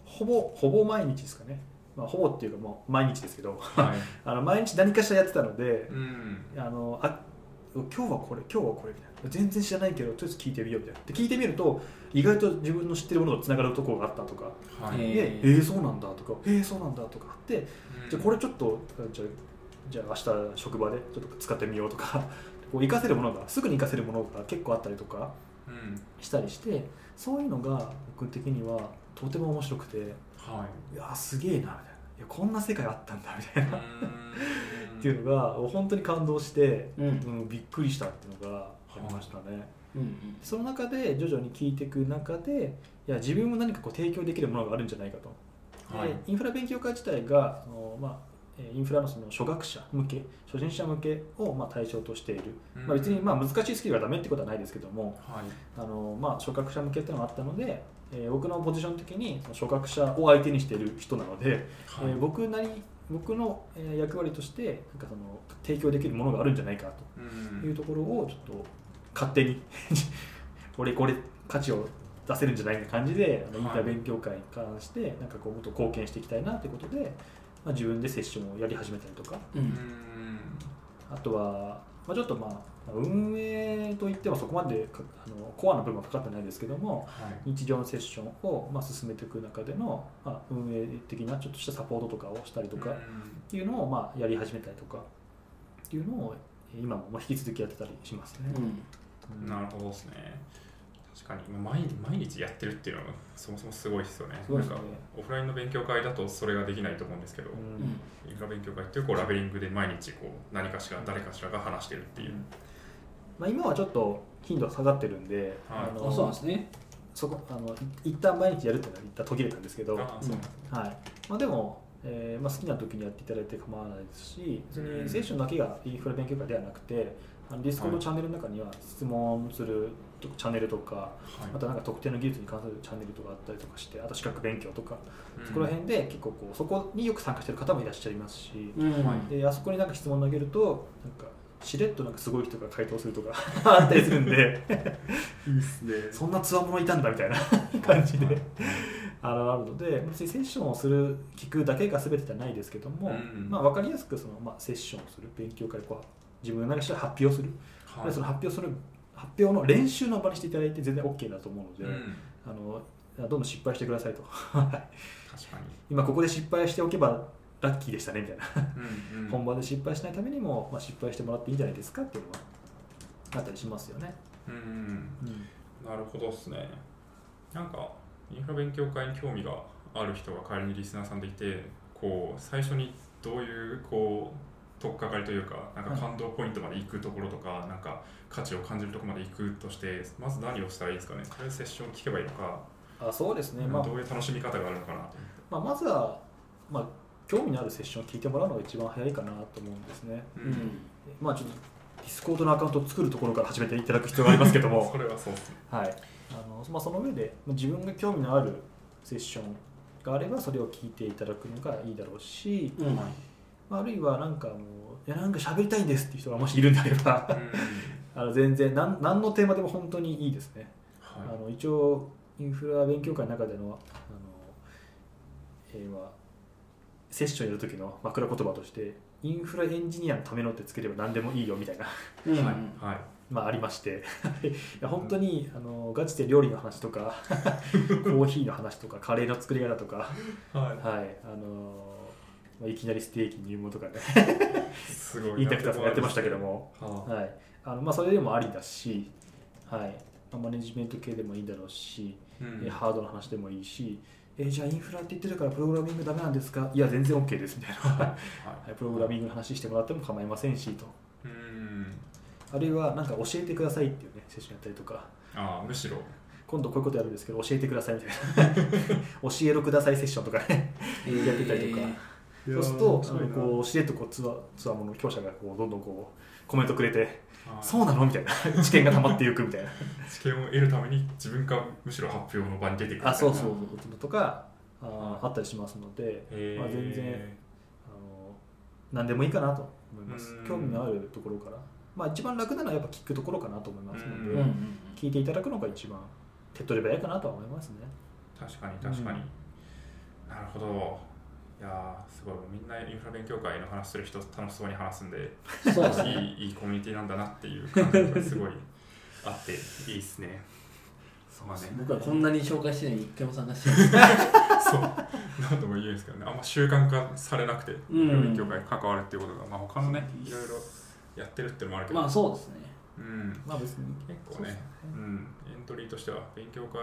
ほぼ毎日ですかね、まあ、ほぼっていうかもう毎日ですけど、はい、毎日何かしらやってたので、うん、今日はこれみたいな、全然知らないけどとりあえず聞いてみようみたいな、で聞いてみると意外と自分の知ってるものとつながるところがあったとか、はい、でそうなんだとかそうなんだとかあって、うん、じゃあこれちょっとじゃあ明日職場でちょっと使ってみようとかこう活かせるものがすぐに活かせるものが結構あったりとかしたりして、うん、そういうのが僕的にはとても面白くて、はい、いやすげえなみたいな、いやこんな世界あったんだみたいなっていうのが本当に感動して、うんうん、びっくりしたっていうのがありましたね、うんうん、その中で徐々に聞いていく中で、いや自分も何かこう提供できるものがあるんじゃないかと、はい、インフラ勉強会自体がまあ、インフラのその初学者向け初心者向けをまあ対象としている、うんうん、まあ、別にまあ難しいスキルがダメってことはないですけども、はい、まあ、初学者向けっていうのがあったので、僕のポジション的に初学者を相手にしている人なので、はい、僕の役割としてなんかその提供できるものがあるんじゃないかというところをちょっと勝手に俺これ価値を出せるんじゃないかな感じで、インフラ勉強会に関してなんかこうもっと貢献していきたいなということで、まあ、自分でセッションをやり始めたりとか、うん、あとは、まあ、ちょっとまあ運営といってもそこまでコアな部分はかかってないですけども、はい、日常のセッションをまあ進めていく中での、まあ、運営的なちょっとしたサポートとかをしたりとかっていうのをまあやり始めたりとかっていうのを今も引き続きやってたりしますね、うんうん、なるほどですね。確かに毎日やってるっていうのはそもそもすごいですよね。なんかオフラインの勉強会だとそれができないと思うんですけど、インフラ勉強会っていう、こうラベリングで毎日こう何かしら誰かしらが話してるっていう、うん、まあ、今はちょっと頻度が下がってるんで、はい、そうですね、そこ一旦毎日やるっていうのは一旦途切れたんですけど、うん、はい、まあ、でも、まあ、好きな時にやっていただいて構わないですし、別にセッションだけがインフラ勉強会ではなくて、ディスコードチャンネルの中には質問するチャンネルとか、はい、またなんか特定の技術に関するチャンネルとかあったりとかして、あと資格勉強とか、うん、そこら辺で結構こうそこによく参加してる方もいらっしゃいますし、うん、であそこになんか質問を投げるとなんかしれっとなんかすごい人が回答するとかあったりするんでいいっすね、そんなつわものいたんだみたいな感じであるので、別にセッションをする聞くだけが全てじゃないですけども、うんうん、まあ、分かりやすくその、まあ、セッションをする勉強会、こう自分が何かしら発表する、はい、その発表の練習の場にしていただいて全然 OK だと思うので、うん、どんどん失敗してくださいと確かに今ここで失敗しておけばラッキーでしたねみたいな、うん、うん、本番で失敗しないためにも、まあ、失敗してもらっていいんじゃないですかっていうのはあったりしますよね、うんうん、なるほどですね。なんかインフラ勉強会に興味がある人が仮にリスナーさんでいて、こう最初にどういうこう取っかかりというか、なんか感動ポイントまで行くところとか、はい、なんか価値を感じるところまで行くとして、まず何をしたらいいですかね。それセッションを聞けばいいのか、そうですね、まあ、どういう楽しみ方があるのかなと、まあ、まずは、まあ興味のあるセッションを聞いてもらうのが一番早いかなと思うんですね、うん、まあちょっとディスコードのアカウントを作るところから始めていただく必要がありますけどもそれはそうですね、はい、まあ、その上で自分が興味のあるセッションがあればそれを聞いていただくのがいいだろうし、うん、はい、あるいはなんかもういやなんか喋りたいんですっていう人がもしいるんであれば全然何のテーマでも本当にいいですね、はい、一応インフラ勉強会の中でのセッションやるときの枕言葉として、インフラエンジニアのためのってつければ何でもいいよみたいな、うん、はい、まあ、ありましていや本当に、うん、ガチで料理の話とかコーヒーの話とかカレーの作り方とかはい、はい、いきなりステーキ入門とかねすごいインタクターさんやってましたけども、はい、まあ、それでもありだし、はい、マネジメント系でもいいだろうし、うん、ハードの話でもいいし、じゃあインフラって言ってるからプログラミングダメなんですか、いや全然 OK ですみたいな、はい、プログラミングの話してもらっても構いませんしと、うん、あるいはなんか教えてくださいっていうねセッションやったりとか、あ、むしろ今度こういうことやるんですけど教えてくださいみたいな教えろくださいセッションとかねやってたりとか、そうするとこうしれっとこうつわもの強者がこうどんどんこうコメントくれて、そうなのみたいな知見が溜まっていくみたいな知見を得るために自分がむしろ発表の場に出てくるみたいな、あ、そうそうそうとか あったりしますので、まあ、全然何でもいいかなと思います。興味のあるところから、まあ、一番楽なのはやっぱ聞くところかなと思いますので、うんうんうん、聞いていただくのが一番手っ取り早いかなとは思いますね。確かに確かに、うん、なるほど。いやすごい、みんなインフラ勉強会の話する人楽しそうに話すんで、そうですね、いいコミュニティなんだなっていう感じがすごいあっていいですね。そうね、僕はこんなに紹介してないのに一回も参加してないそう何度も言うんですけどね、あんま習慣化されなくて、インフラ勉強会に関わるっていうことが、まあ、他のねいろいろやってるっていうのもあるけど、まあそうですね、うん、まあ別に結構 ね、うん、エントリーとしては勉強会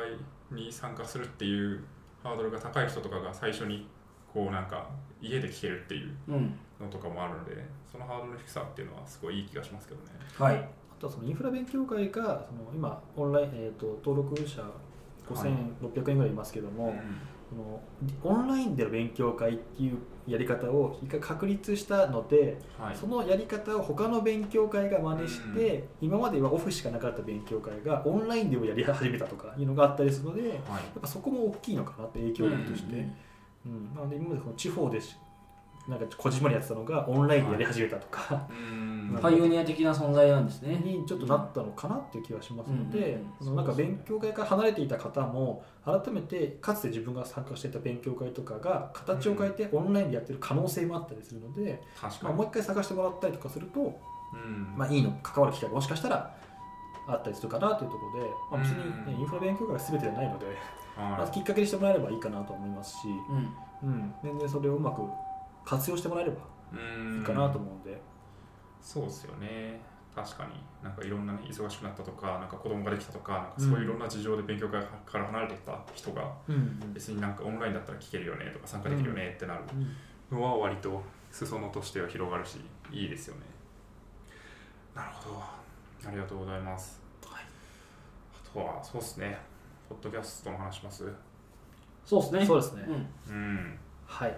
に参加するっていうハードルが高い人とかが最初にこうなんか家で聞けるっていうのとかもあるので、うん、そのハードルの低さっていうのはすごいいい気がしますけどね。はい。あとはそのインフラ勉強会がその今オンライン、登録者5600人ぐらいいますけども、はい、このオンラインでの勉強会っていうやり方を一回確立したので、はい、そのやり方を他の勉強会が真似して、うん、今まではオフしかなかった勉強会がオンラインでもやり始めたとかいうのがあったりするので、はい、やっぱそこも大きいのかなって影響力として、うんうん、なので今までこの地方でなんか小島にやってたのがオンラインでやり始めたとか、はい、うん、パイオニア的な存在なんですねにちょっとなったのかなっていう気がしますので、うんうん、なんか勉強会から離れていた方も改めてかつて自分が参加していた勉強会とかが形を変えてオンラインでやってる可能性もあったりするので、まあ、もう一回探してもらったりとかすると、うん、まあいいの関わる機会がもしかしたらあったりするかなというところで、まあ、別に、ね、インフラ勉強会が全てじゃないので、まあ、きっかけにしてもらえればいいかなと思いますし、うんうん、全然それをうまく活用してもらえればいいかなと思うので、そうですよね。確かになんかいろんな、ね、忙しくなったとか、 なんか子供ができたとか、 なんかそういういろんな事情で勉強会から離れてた人が、うん、別になんかオンラインだったら聞けるよねとか参加できるよねってなるのは割と裾野としては広がるしいいですよね。なるほど、ありがとうございます、はい、あとはそうですね、ポッドキャストの話します。そうですね、そうですね、うん、うん、はい、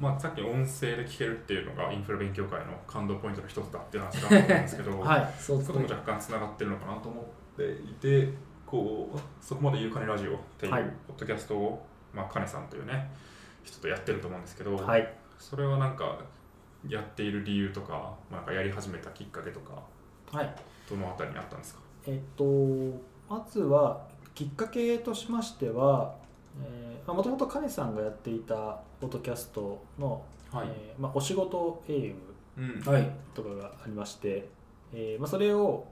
まあ、さっき音声で聞けるっていうのがインフラ勉強会の感動ポイントの一つだっていう話があったんですけど、はい、そうですね、そこも若干つながってるのかなと思っていて、こうそこまでゆうかねラジオっていうポッドキャストを、はい、まあ、かねさんというね人とやってると思うんですけど、はい、それはなんかやっている理由とか、まあ、なんかやり始めたきっかけとか、はい、どのあたりにあったんですか。まずはきっかけとしましては、もともとかねさんがやっていたポッドキャストの、はい、まあ、お仕事 AM とかがありまして、うん、はい、まあ、それを、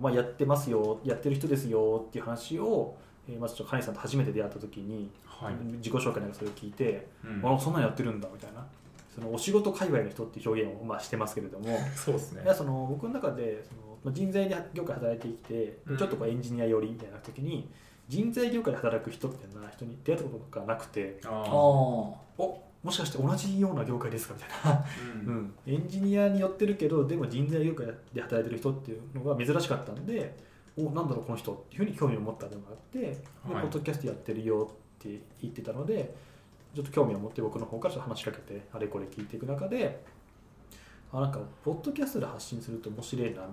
まあ、やってますよ、やってる人ですよっていう話を、まあ、ちょっとかねさんと初めて出会った時に、はい、自己紹介なんかそれを聞いて、うん、あ、そんなのやってるんだみたいな、そのお仕事界隈の人っていう表現を、まあ、してますけれどもそうですね、その僕の中でその人材業界働いてきて、ちょっとこうエンジニア寄りみたいな時に、人材業界で働く人みたいな人に出会ったことがなくて、ああ、お、もしかして同じような業界ですかみたいな、うんうん、エンジニアに寄ってるけどでも人材業界で働いてる人っていうのが珍しかったんで、お、なんだろうこの人っていうふうに興味を持ったのがあって、はい、でポッドキャストやってるよって言ってたので、ちょっと興味を持って僕の方からちょっと話しかけてあれこれ聞いていく中で、あ、なんかポッドキャストで発信すると面白いなみたいな。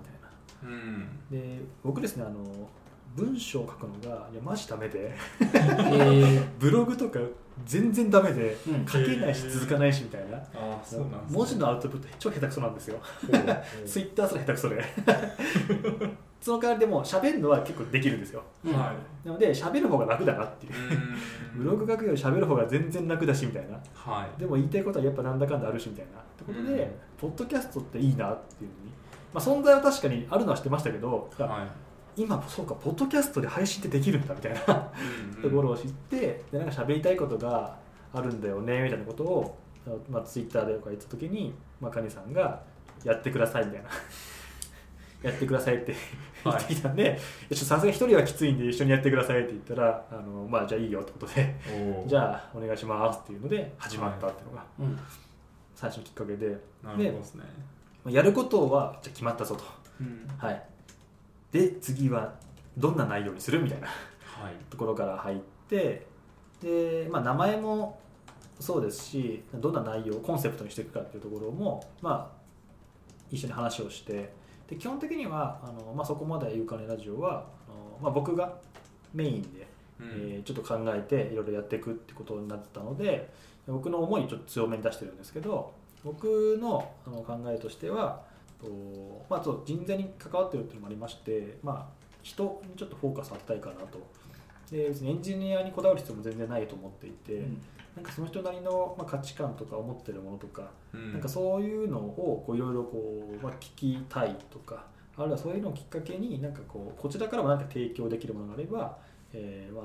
うん、で僕ですね、文章を書くのがいやマジダメでブログとか全然ダメで、うん、書けないし続かないしみたいな、あ、そうなんですね、文字のアウトプット超下手くそなんですよツイッターすら下手くそでその代わりでも喋るのは結構できるんですよ、うん、はい、なので喋る方が楽だなっていう、ブログ書くより喋る方が全然楽だしみたいな、はい、でも言いたいことはやっぱなんだかんだあるしみたいなってことで、うん、ポッドキャストっていいなっていうのにまあ、存在は確かにあるのは知ってましたけど、はい、今そうかポッドキャストで配信ってできるんだみたいなところを知って、でなんか喋りたいことがあるんだよねみたいなことを、まあ、ツイッターで言った時に、まあ、カニさんがやってくださいみたいなやってくださいって言ってきたんで、さすが一人はきついんで一緒にやってくださいって言ったら、まあ、じゃあいいよってことでじゃあお願いしますっていうので始まったっていうのが最初のきっかけで、はい、で、なるほどですね、やることはじゃあ決まったぞと、うんはい、で次はどんな内容にするみたいな、はい、ところから入って、で、まあ、名前もそうですし、どんな内容をコンセプトにしていくかっていうところも、まあ、一緒に話をして、で基本的にはまあ、そこまでゆうかねラジオはまあ、僕がメインで、うんちょっと考えていろいろやっていくってことになってたので、僕の思いをちょっと強めに出してるんですけど、僕の考えとしては、まあ、人材に関わってるっていうのもありまして、まあ、人にちょっとフォーカス当てたいかなと。で別にエンジニアにこだわる必要も全然ないと思っていて、うん、なんかその人なりの価値観とか思ってるものとか、うん、なんかそういうのをいろいろ聞きたいとか、あるいはそういうのをきっかけになんかこちらからもなんか提供できるものがあれば、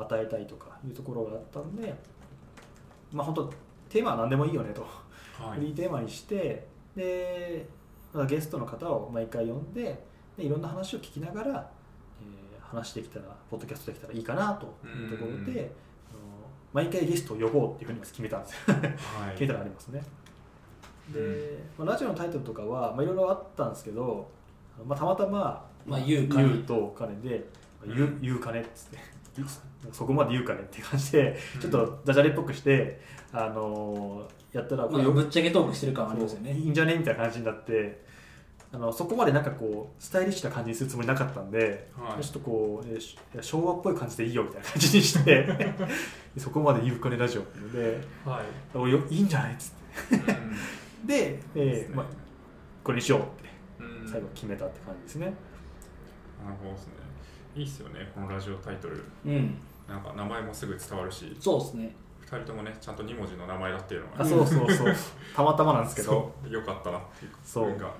与えたいとかいうところがあったんで、まあ、本当テーマは何でもいいよねと、はい、フリーテーマにして、でゲストの方を毎回呼んで、でいろんな話を聞きながら、話できたらポッドキャストできたらいいかなというところで、毎回ゲストを呼ぼうっていうふうに決めたんですよ、はい、決めたのありますね。で、まあ、ラジオのタイトルとかはいろいろあったんですけど、まあ、たまたまゆう、まあ、とかねでゆうかねっつってそこまでゆうかねっていう感じでちょっとダジャレっぽくして、やったらこれ、まあ、ぶっちゃけトークしてる感ありますよね、いいんじゃねみたいな感じになって、そこまでなんかスタイリッシュな感じにするつもりなかったんで、はい、ちょっと昭和っぽい感じでいいよみたいな感じにしてそこまでゆうかねラジオっていうので、はい、いいんじゃないっつって、うん、で、まあ、これにしようって、うん、最後決めたって感じですね。なるほどですね。いいっすよねこのラジオタイトル、うん、なんか名前もすぐ伝わるし、そうですね、2人ともねちゃんと2文字の名前だっていうのが、ね、そうそうそうたまたまなんですけどよかったなっていう、そうなんか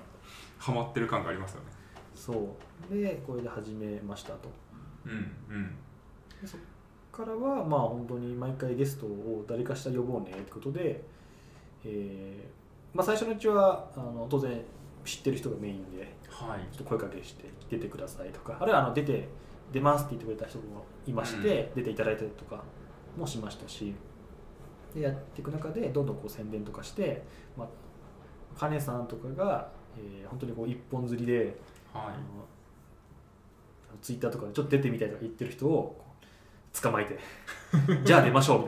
ハマってる感がありますよね。そうでこれで始めましたと、うんうん、でそこからはまあ本当に毎回ゲストを誰かしら呼ぼうねってことで、まあ、最初のうちは当然知ってる人がメインで、はい、ちょっと声かけして出てくださいとか、あるいは出ますって言ってくれた人もいまして、うん、出ていただいたりとかもしましたし、でやっていく中でどんどん宣伝とかして、まあ、カネさんとかが本当に一本釣りで、はい、ツイッターとかでちょっと出てみたいとか言ってる人を捕まえてじゃあ出ましょうみ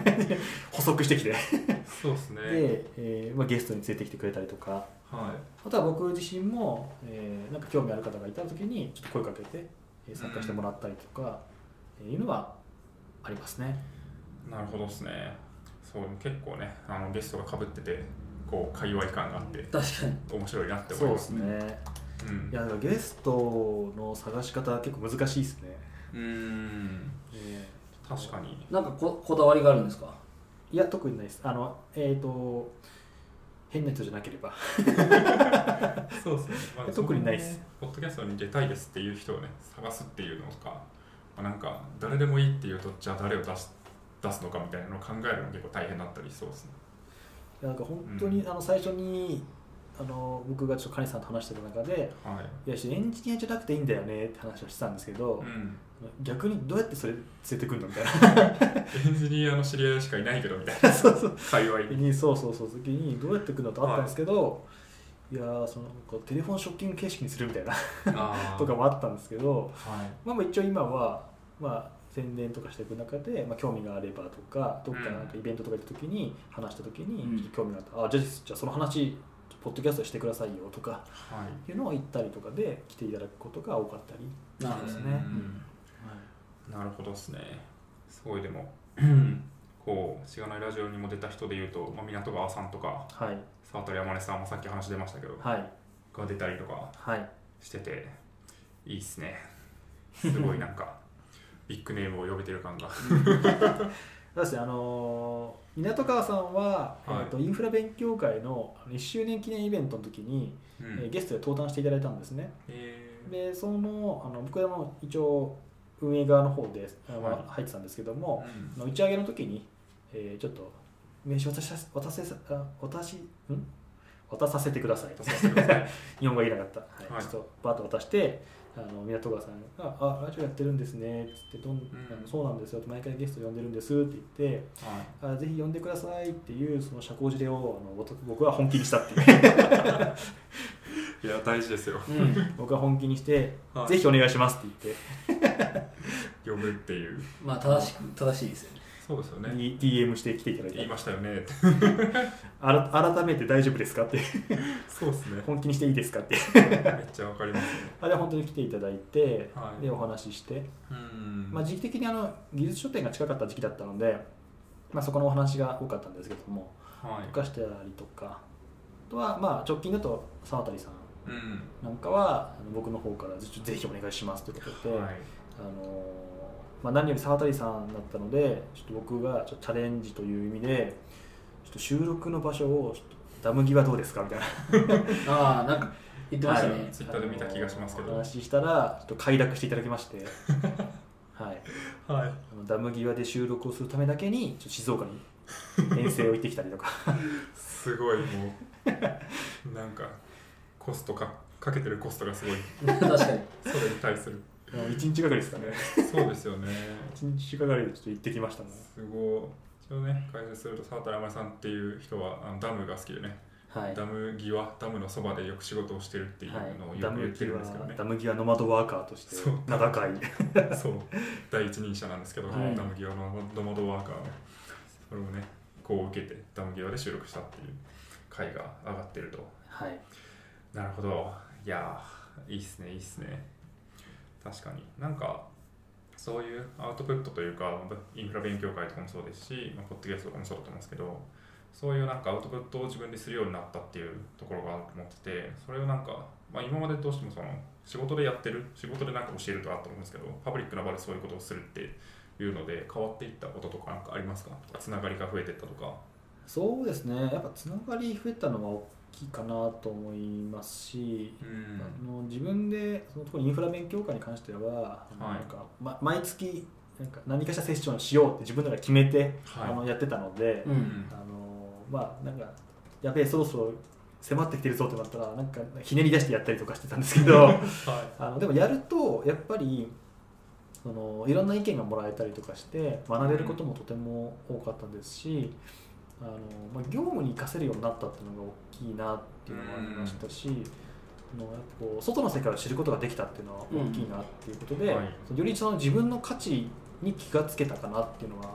たいな補足してきてそうですね。で、まあ、ゲストに連れてきてくれたりとか、はい、あとは僕自身も、なんか興味ある方がいた時にちょっと声かけて参加してもらったりとか、いうのはありますね。なるほどですね。そう結構ねゲストが被ってて界隈感があって確かに面白いなって思いますね。そうですね、うん、いやゲストの探し方は結構難しいですね。確かになんかこだわりがあるんですか？いや特にないです。変な人じゃなければそうですね、まあ、特にないです。ポッドキャストに出たいですっていう人をね探すっていうのとか、なんか誰でもいいっていうとじゃあ誰を出すのかみたいなのを考えるの結構大変だったりそうですね。なんか本当に、うん、最初に僕がちょっとカニさんと話してた中で、はい、いやエンジニアじゃなくていいんだよねって話をしてたんですけど、うん、逆にどうやってそれ連れてくるのみたいなエンジニアの知り合いしかいないけどみたいなそうそう幸いにそうそうそう時にどうやって来るのとあったんですけど、はい、いやそのテレフォンショッキング形式にするみたいなとかもあったんですけど、はい、まあ一応今はまあ宣伝とかしていく中で、まあ、興味があればとかどっかなんかイベントとか行った時に話した時に興味があった、うん、じゃあその話ポッドキャストしてくださいよとか、はい、っていうのを言ったりとかで来ていただくことが多かったりですね、うんはい、なるほどですね。すごいでもしがないラジオにも出た人でいうと、まあ、港川さんとか、はい、沢渡山根さんもさっき話出ましたけど、はい、が出たりとかしてて、はい、いいですね。すごいなんかビッグネームを呼べてる感がだし港川さんは、はいインフラ勉強会の1周年記念イベントの時に、うんゲストで登壇していただいたんですね。でその僕らも一応運営側の方で、はい、入ってたんですけども、うん、打ち上げの時に、ちょっと名刺渡させてくださいと日本語が言えなかった、はいはい、ちょっとバーッと渡して港川さんが「あラジオやってるんですね」って言ってそうなんですよ」って「毎回ゲスト呼んでるんです」って言って「はい、ぜひ呼んでください」っていうその社交辞令を僕は本気にしたっていういや大事ですよ、うん、僕は本気にして「はい、ぜひお願いします」って言って呼ぶっていうまあ正しいですよね。そうですよね。DM して来ていただいて言いましたよね改めて大丈夫ですかってそうですね。本気にしていいですかってめっちゃわかりますね。あれは本当に来ていただいて、はい、でお話ししてうん、まあ、時期的に技術書店が近かった時期だったので、まあ、そこのお話が多かったんですけども、はい、とかしたりとかあとはまあ直近だと沢渡さんなんかは、うん、僕の方からぜひお願いしますということで、はいまあ、何より沢渡さんだったのでちょっと僕がちょっとチャレンジという意味でちょっと収録の場所をちょっとダム際どうですかみたいなあなんか言ってましたね、はい、ツイッターで見た気がしますけどお話ししたらちょっと快諾していただきましてはい、はい、ダム際で収録をするためだけにちょっと静岡に遠征を行ってきたりとかすごいもうなんかコストかけてるコストがすごい確かにそれに対する1日がかりですかねそうですよね1日がかりでちょっと行ってきましたね。すごい一応ね解説すると沢渡あまりさんっていう人はダムが好きでね、はい、ダム際ダムのそばでよく仕事をしてるっていうのをよく言ってるんですけどね、はい、ダム際ノマドワーカーとして名高いそう第一人者なんですけど、はい、ダム際のノマドワーカーそれをねこう受けてダム際で収録したっていう回が上がってると。はいなるほど。いやいいっすねいいっすね。確かになんかそういうアウトプットというかインフラ勉強会とかもそうですし、まあ、ポッドキャストとかもそうだと思うんですけどそういうなんかアウトプットを自分でするようになったっていうところがあると思っててそれをなんか、まあ、今までどうしてもその仕事でなんか教えるとあったと思うんですけどパブリックな場でそういうことをするっていうので変わっていったこととかなんかありますかとかつながりが増えていったとか。そうですねやっぱつながり増えたのはきかなと思いますし、うん、自分でその特にインフラ勉強会に関してはなんか、はい毎月なんか何かしらセッションしようって自分らが決めて、はい、やってたので、うん、まあなんかやべえそろそろ迫ってきてるぞってなったらなんかひねり出してやったりとかしてたんですけど、はい、でもやるとやっぱりいろんな意見がもらえたりとかして学べることもとても多かったですし。業務に生かせるようになったっていうのが大きいなっていうのもありましたし、やっぱこう外の世界を知ることができたっていうのは大きいなっていうことで、うんはい、よりその自分の価値に気がつけたかなっていうのは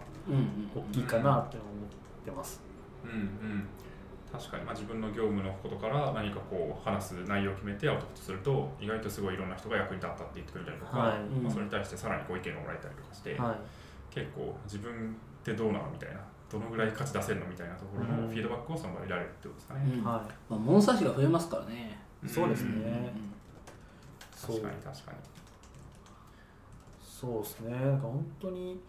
大きいかなっていうのを思ってます、うんうんうん、確かに、まあ、自分の業務のことから何かこう話す内容を決めてアウトプットすると意外とすごいいろんな人が役に立ったって言ってくれたりとか、はいうんまあ、それに対してさらにご意見をもらえたりとかして、はい、結構自分ってどうなのみたいなどのぐらい価値出せるのみたいなところのフィードバックをその場で得られるってことですかね、うんはいまあ、物差しが増えますからね、うん、そうですね、うん、確かにそうですね。なんか本当に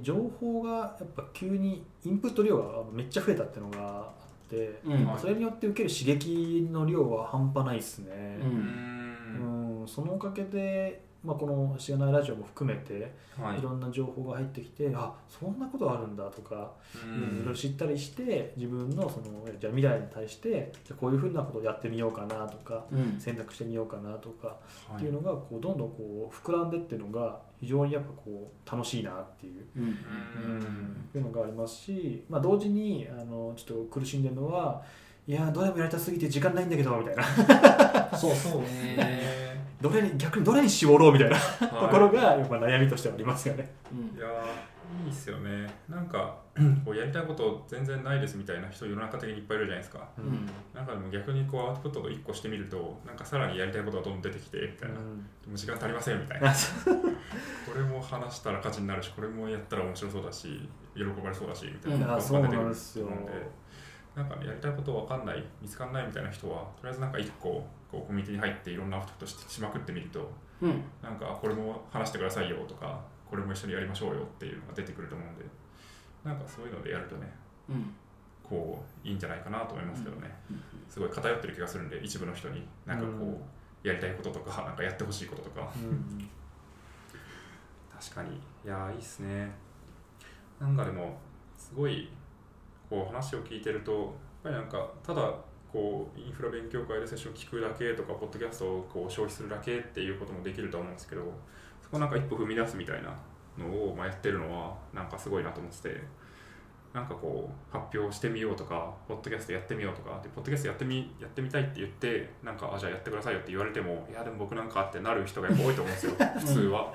情報がやっぱ急にインプット量がめっちゃ増えたっていうのがあって、うんはい、それによって受ける刺激の量は半端ないですね、うんうん、そのおかげでまあ、このしがないラジオも含めていろんな情報が入ってきて、はい、あそんなことあるんだとかいろいろ知ったりして自分のじゃあ未来に対してじゃこういうふうなことをやってみようかなとか、うん、選択してみようかなとか、はい、っていうのがこうどんどんこう膨らんでっていうのが非常にやっぱこう楽しいなっていう、うんっていうのがありますし、まあ、同時にちょっと苦しんでるのはいやどれもやりたすぎて時間ないんだけどみたいなそうね逆にどれに絞ろうみたいなところがやっぱ悩みとしてはありますよね、はい、いやいいっすよね。なんかこうやりたいこと全然ないですみたいな人世の中的にいっぱいいるじゃないですか、うん、なんかでも逆にこうアウトプットを1個してみるとなんかさらにやりたいことがどんどん出てきてみたいな、うん、でも時間足りませんみたいなこれも話したら価値になるしこれもやったら面白そうだし喜ばれそうだしみたいなことが出てくるので、うん、そうなんですよ。なんかね、やりたいことわかんない見つかんないみたいな人はとりあえずなんか1個コミュニティに入っていろんなアウトプットしまくってみると、うん、なんかこれも話してくださいよとかここれも一緒にやりましょうよっていうのが出てくると思うんで、なんかそういうのでやるとね、うん、こういいんじゃないかなと思いますけどね、うん、すごい偏ってる気がするんで、一部の人になんかこう、うん、やりたいこととか、なんかやってほしいこととか、うん、確かに、いやいいっすね。なんかでもすごいこう話を聞いてると、やっぱりなんかただこうインフラ勉強会でセッション聞くだけとか、ポッドキャストをこう消費するだけっていうこともできると思うんですけど、そこなんか一歩踏み出すみたいなのをやってるのはなんかすごいなと思ってて、なんかこう発表してみようとか、ポッドキャストやってみようとかで、ポッドキャストやってみたいって言って、なんかじゃあやってくださいよって言われても、いやでも僕なんかってなる人が多いと思うんですよ普通は。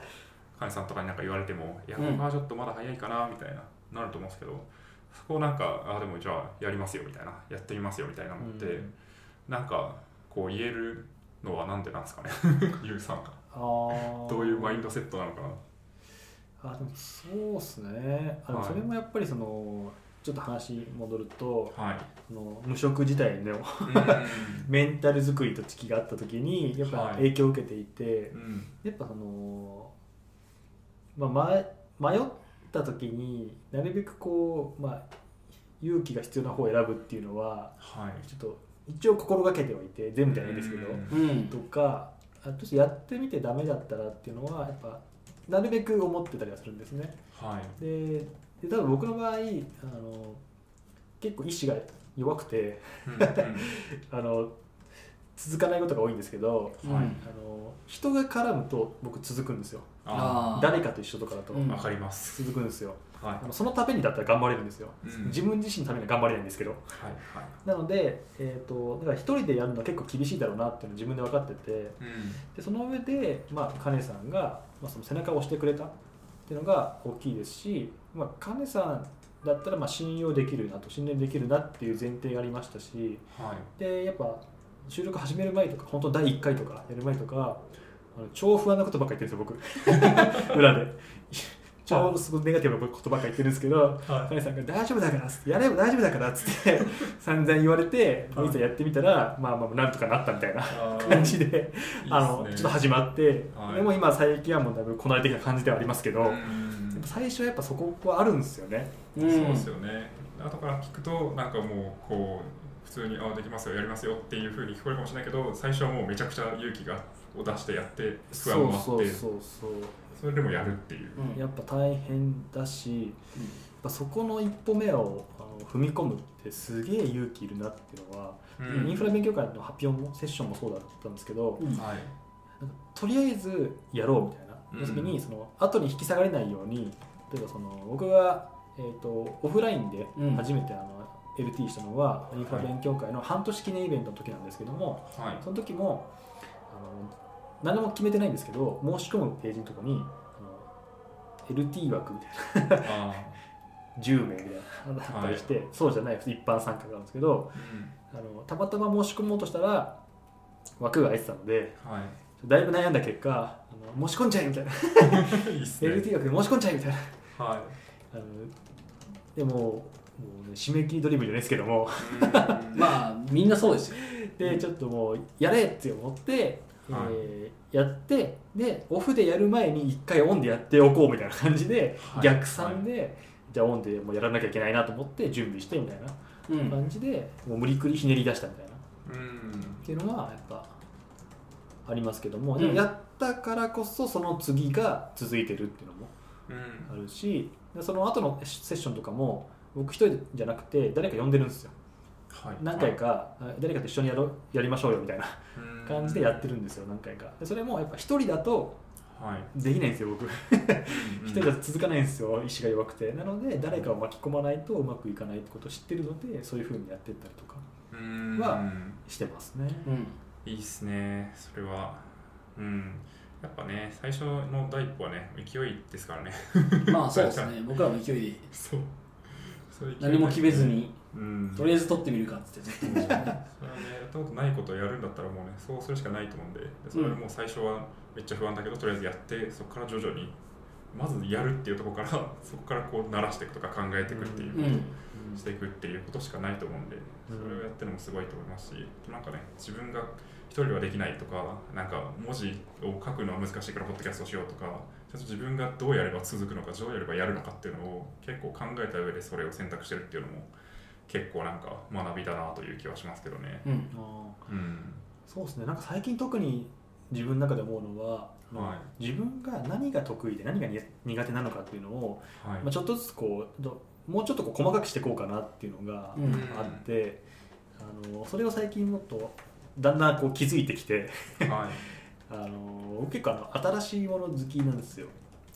患者さんとかになんか言われても、いや僕はちょっとまだ早いかなみたいななると思うんですけど、そこをなんか、あでもじゃあやりますよみたいな、やってみますよみたいなのって、うん、なんかこう言えるのはなんでなんですかねゆうさんがどういうマインドセットなのかな。でもそうですね、はい、それもやっぱりそのちょっと話に戻ると、はい、その無職時代のメンタル作りと時期があった時にやっぱ影響を受けていて、はいうん、やっぱその、迷った時になるべくこう、勇気が必要な方を選ぶっていうのは、はい、ちょっと一応心がけてはいて、全部じゃないですけど、うん、とか、あとやってみてダメだったらっていうのはやっぱなるべく思ってたりはするんですね、はい、で多分僕の場合結構意志が弱くて続かないことが多いんですけど、はい、人が絡むと僕続くんですよ。誰かと一緒とかだと、うん、分かります続くんですよ、はい、そのためにだったら頑張れるんですよ、うん、自分自身のためには頑張れないんですけど、はいはい、なので、だから一人でやるのは結構厳しいだろうなっていうのを自分で分かってて、うん、でその上で、カネさんが、その背中を押してくれたっていうのが大きいですし、カネさんだったら信用できるなと、信念できるなっていう前提がありましたし、はい、でやっぱ収録始める前とか、本当第1回とかやる前とか超不安なことばっかり言ってるんですよ僕裏で超ネガティブなことばっかり言ってるんですけど、カネさんが大丈夫だからやれば大丈夫だからっつって散々言われて、いざやってみたらなんとかなったみたいな感じで、ちょっと始まって、はい、でも今最近はもうだいぶこなれ的な感じではありますけど、でも最初はやっぱそこはあるんですよね、うん、そうですよね。後から聞くとなんかもうこう普通にできますよやりますよっていう風に聞こえるかもしれないけど、最初はもうめちゃくちゃ勇気を出してやって不安もあって、それでもやるっていう、うん、やっぱ大変だし、うん、やっぱそこの一歩目を踏み込むってすげえ勇気いるなっていうのは、うん、インフラ勉強会の発表もセッションもそうだったんですけど、うん、なんかとりあえずやろうみたいな、うん、その時にその後に引き下がれないように、例えばその僕が、オフラインで初めてLT したのはインフラ勉強会の半年記念イベントの時なんですけども、はい、その時も何も決めてないんですけど、申し込むページのところにLT 枠みたいな10名であったりして、はい、そうじゃない一般参加なんですけど、うん、たまたま申し込もうとしたら枠が空いてたので、はい、だいぶ悩んだ結果申し込んじゃえみたいないいっすね、LT 枠で申し込んじゃえみたいな、はい、でもね、締め切りドリブルじゃないですけどもみんなそうですよで、ちょっともうやれって思って、はいやってで、オフでやる前に一回オンでやっておこうみたいな感じで、はい、逆算で、はい、じゃあオンでもうやらなきゃいけないなと思って準備してみたいな感じで、うん、もう無理くりひねり出したみたいな、うん、っていうのはやっぱありますけども、うん、でもやったからこそその次が続いてるっていうのもあるし、うん、その後のセッションとかも僕一人じゃなくて誰か呼んでるんですよ、はい、何回か誰かと一緒にやりましょうよみたいな感じでやってるんですよ、何回か。それもやっぱ一人だとできないんですよ、僕一人だと続かないんですよ、意志が弱くて。なので誰かを巻き込まないとうまくいかないってことを知ってるので、そういう風にやってったりとかはしてますね、うん、いいっすねそれは。うんやっぱね、最初の第一歩はね勢いですからねそうですね僕らも勢いでそう何も決めずに、うん、とりあえず取ってみるかって言って、ね、それはね、やったことないことをやるんだったらもうね、そうするしかないと思うんで、それもう最初はめっちゃ不安だけど、とりあえずやって、そこから徐々にまずやるっていうところから、そこからこう慣らしていくとか考えていくっていうことをしていくっていうことしかないと思うんで、それをやってるのもすごいと思いますし、なんかね、自分が一人はできないとか、なんか文字を書くのは難しいからポッドキャストしようとか、ちゃんと自分がどうやれば続くのか、どうやればやるのかっていうのを結構考えた上でそれを選択してるっていうのも結構なんか学びだなという気はしますけどね。うん、あ、うん、そうですね。なんか最近特に自分の中で思うのは、はい、自分が何が得意で何が苦手なのかっていうのを、はい、まあ、ちょっとずつこうもうちょっとこう細かくしていこうかなっていうのがあって、うん、それを最近もっとだんだんこう気づいてきて、はい、結構新しいもの好きなんですよ、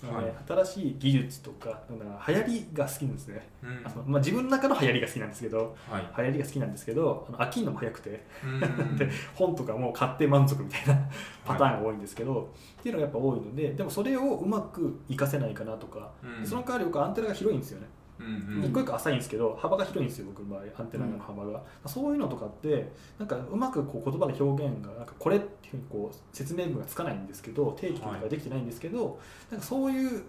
はい、新しい技術とか流行りが好きなんですね、うん、まあ、自分の中の流行りが好きなんですけど、はい、流行りが好きなんですけど飽きるのも早くて、うんで本とかも買って満足みたいなパターンが多いんですけど、はい、っていうのがやっぱ多いので、でもそれをうまく活かせないかなとか、うん、その代わり僕アンテナが広いんですよね、うんうん、一個一個浅いんですけど幅が広いんですよ、僕の場合アンテナの幅が、うん、そういうのとかってなんかうまくこう言葉の表現がなんかこれっていうふうにこう説明文がつかないんですけど、定義とかができてないんですけど、はい、なんかそういう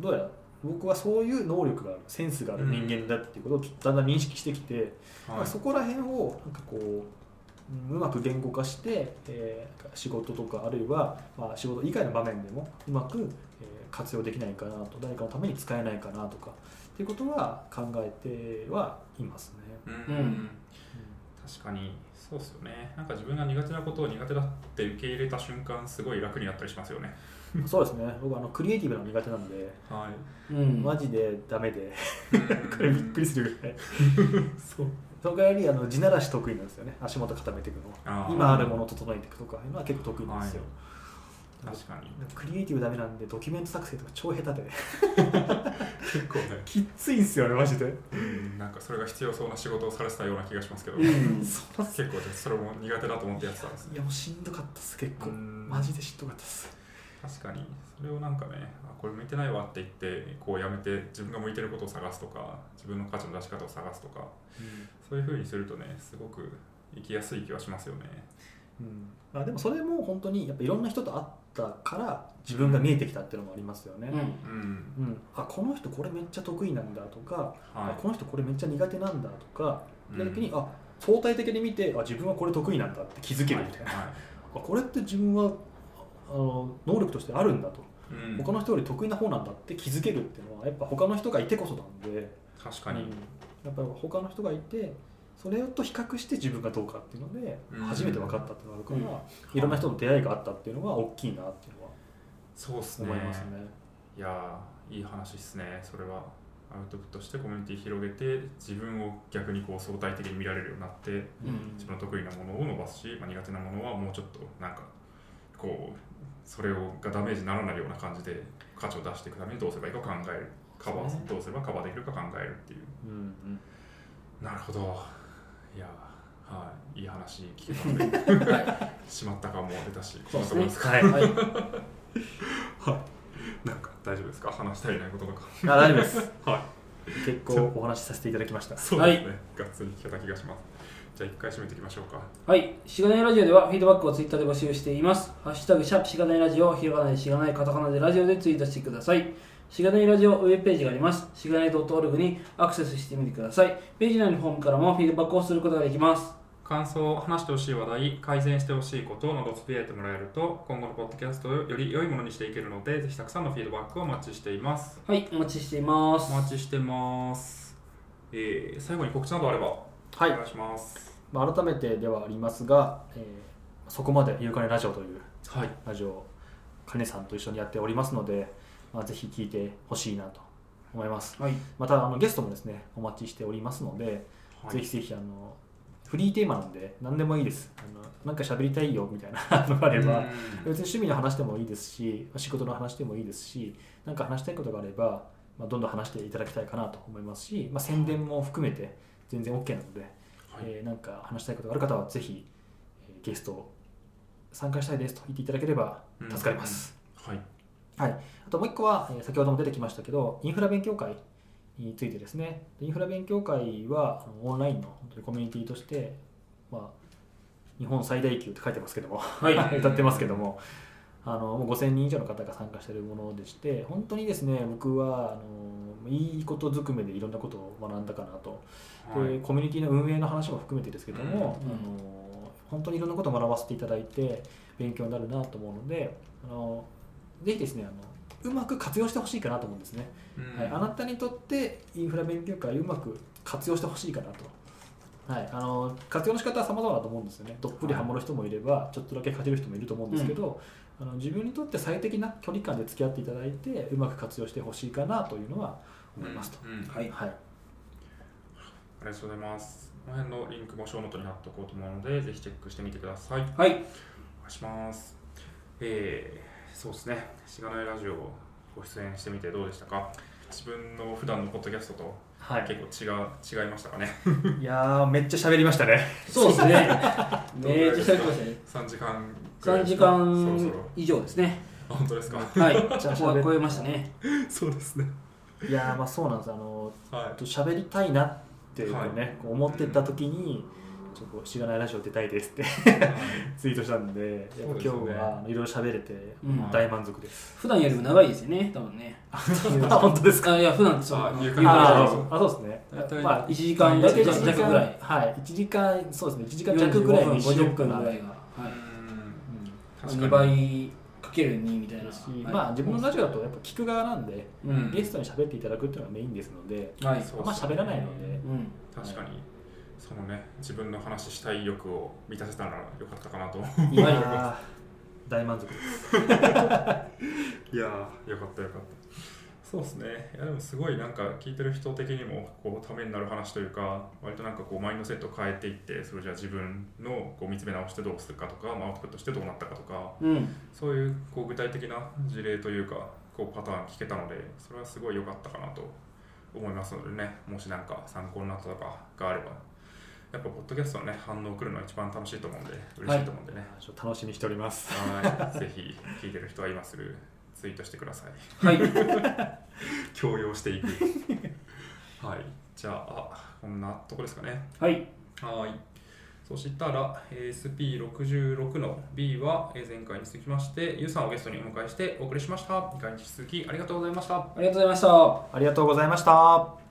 どうやら僕はそういう能力がある、センスがある人間だっていうことをだんだん認識してきて、うん、はい、そこら辺をなんかこううまく言語化して、仕事とかあるいは、まあ、仕事以外の場面でもうまく、活用できないかなと、誰かのために使えないかなとかっていうことは考えてはいますね。うん、うん、確かにそうですよね。なんか自分が苦手なことを苦手だって受け入れた瞬間すごい楽になったりしますよね。そうですね。僕はクリエイティブなの苦手なんで、はい、うん、マジでダメでこれびっくりするぐらいそう、その代わり地ならし得意なんですよね。足元固めていくの、今あるものを整えていくとかいうのは結構得意なんですよ、はい。確かにクリエイティブダメなんでドキュメント作成とか超下手で結構ね、きついんすよねマジで、うん、なんかそれが必要そうな仕事をされてたような気がしますけど、うん、結構それも苦手だと思ってやってたんですね。いやもうしんどかったっす、結構マジでしんどかったっす。確かにそれをなんかね、これ向いてないわって言ってこうやめて自分が向いてることを探すとか、自分の価値の出し方を探すとか、うん、そういう風にするとねすごく生きやすい気はしますよね、うん。でもそれも本当にやっぱいろんな人と会ったから自分が見えてきたっていうのもありますよね、うんうんうん、あ、この人これめっちゃ得意なんだとか、はい、あ、この人これめっちゃ苦手なんだとか、うん、逆にあ、相対的に見てあ、自分はこれ得意なんだって気づけるみたいな、はいはい、あ、これって自分は能力としてあるんだと、うん、他の人より得意な方なんだって気づけるっていうのはやっぱ他の人がいてこそなんで、確かに、うん、やっぱり他の人がいてそれと比較して自分がどうかっていうので初めて分かったっていうのがあるから、うんうん、はい、いろんな人の出会いがあったっていうのは大きいなっていうのは、そうですね、思いますね。いや、いい話ですね。それはアウトプットしてコミュニティ広げて自分を逆にこう相対的に見られるようになって、うん、自分の得意なものを伸ばすし、まあ、苦手なものはもうちょっとなんかこうそれがダメージにならないような感じで価値を出していくためにどうすればいいか考える、カバーどうすればカバーできるか考えるっていう、うんうん、なるほど。いや、はい、いい話聞けたので、はい、しまった感も出たし、そうですね、はいはいはい、なんか大丈夫ですか、話したりないこととか。あ、大丈夫です、はい、結構お話しさせていただきました。そうですね、はい、がっつり聞けた気がします。じゃあ一回締めていきましょうか。はい、しがないラジオではフィードバックをツイッターで募集しています。ハッシュタグシャープしがないラジオ、ひらがないしがないカタカナでラジオでツイートしてください。しがないラジオウェブページがあります。しがない .org にアクセスしてみてください。ページ内のフォームからもフィードバックをすることができます。感想、話してほしい話題、改善してほしいことなどつぶやいてもらえると今後のポッドキャストをより良いものにしていけるので、ぜひたくさんのフィードバックをお待ちしています。はい、お待ちしています。お待ちしてます。最後に告知などあればお願いします。はい、改めてではありますが、そこまでゆうかねラジオというラジオをかねさんと一緒にやっておりますので、まあ、ぜひ聞いてほしいなと思います、はい、またゲストもですねお待ちしておりますので、はい、ぜひぜひフリーテーマなんで何でもいいです。なんか喋りたいよみたいなのがあれば別に趣味の話でもいいですし、仕事の話でもいいですし、何か話したいことがあれば、まあ、どんどん話していただきたいかなと思いますし、まあ、宣伝も含めて全然 OK なので、はい、なんか話したいことがある方はぜひゲスト参加したいですと言っていただければ助かります、うんうん、はいはい、あともう一個は先ほども出てきましたけどインフラ勉強会についてですね。インフラ勉強会はオンラインの本当にコミュニティとして、まあ、日本最大級って書いてますけども、はい、歌ってますけども、もう5000人以上の方が参加しているものでして、本当にですね僕はいいことずくめでいろんなことを学んだかなと、はい、でコミュニティの運営の話も含めてですけども、うんうん、本当にいろんなことを学ばせていただいて勉強になるなと思うので、ぜひですねうまく活用してほしいかなと思うんですね、うんはい、あなたにとってインフラ勉強会をうまく活用してほしいかなと、はい、活用の仕方は様々だと思うんですよね。どっぷりハマる人もいればちょっとだけかける人もいると思うんですけど、うん、自分にとって最適な距離感で付き合っていただいてうまく活用してほしいかなというのは思いますと、うんうんはいはい、ありがとうございます。この辺のリンクもショーノートに貼っておこうと思うのでぜひチェックしてみてください。はい、お願いします。そうですね、しがないラジオご出演してみてどうでしたか？自分の普段のポッドキャストと結構違いましたかね？いやめっちゃ喋りましたね。そうですねめっちゃ喋りましたね。3時間くらいですか？3時間以上ですね。あ、本当ですか？はい、じゃあ超えましたね。そうですね。いやまあそうなんです。喋りたいなっていうのをね、はい、思ってた時に、うんちょっとしがないラジオ出たいですってツイートしたんで、やっぱ今日はいろいろ喋れて大満足です、うん、普段よりも長いですよね、多分ね。あ、本当ですか？いや、普段そうですね、まあ、1時間弱ぐらい、はい、1時間弱ぐらいに50分ぐらいが、はい、2倍かける2みたいな、はいまあ、自分のラジオだとやっぱ聞く側なんで、うん、ゲストに喋っていただくっていうのがメインですので、はい、あんま喋らないので、うん、確かにそのね、自分の話したい欲を満たせたらよかったかなと思います。大満足ですいやー、よかったよかった。そうですね、いやでもすごいなんか聞いてる人的にもこうためになる話というか、割となんかこうマインドセットを変えていって、それじゃあ自分のこう見つめ直してどうするかとか、まあ、アウトプットしてどうなったかとか、うん、そういう、 こう具体的な事例というかこうパターン聞けたので、それはすごい良かったかなと思いますのでね、もしなんか参考になったとかがあれば、やっぱポッドキャストの、ね、反応来るのが一番楽しいと思うんで、嬉しいと思うんでね、はい、ちょっと楽しみにしております。はいぜひ聞いてる人は今すぐツイートしてください。はい強要していくはい、じゃあこんなとこですかね。はいはい。そしたら SP66 の B は前回に続きまして、ゆうさんをゲストにお迎えしてお送りしました。2回に引き続きありがとうございました。ありがとうございました。ありがとうございました。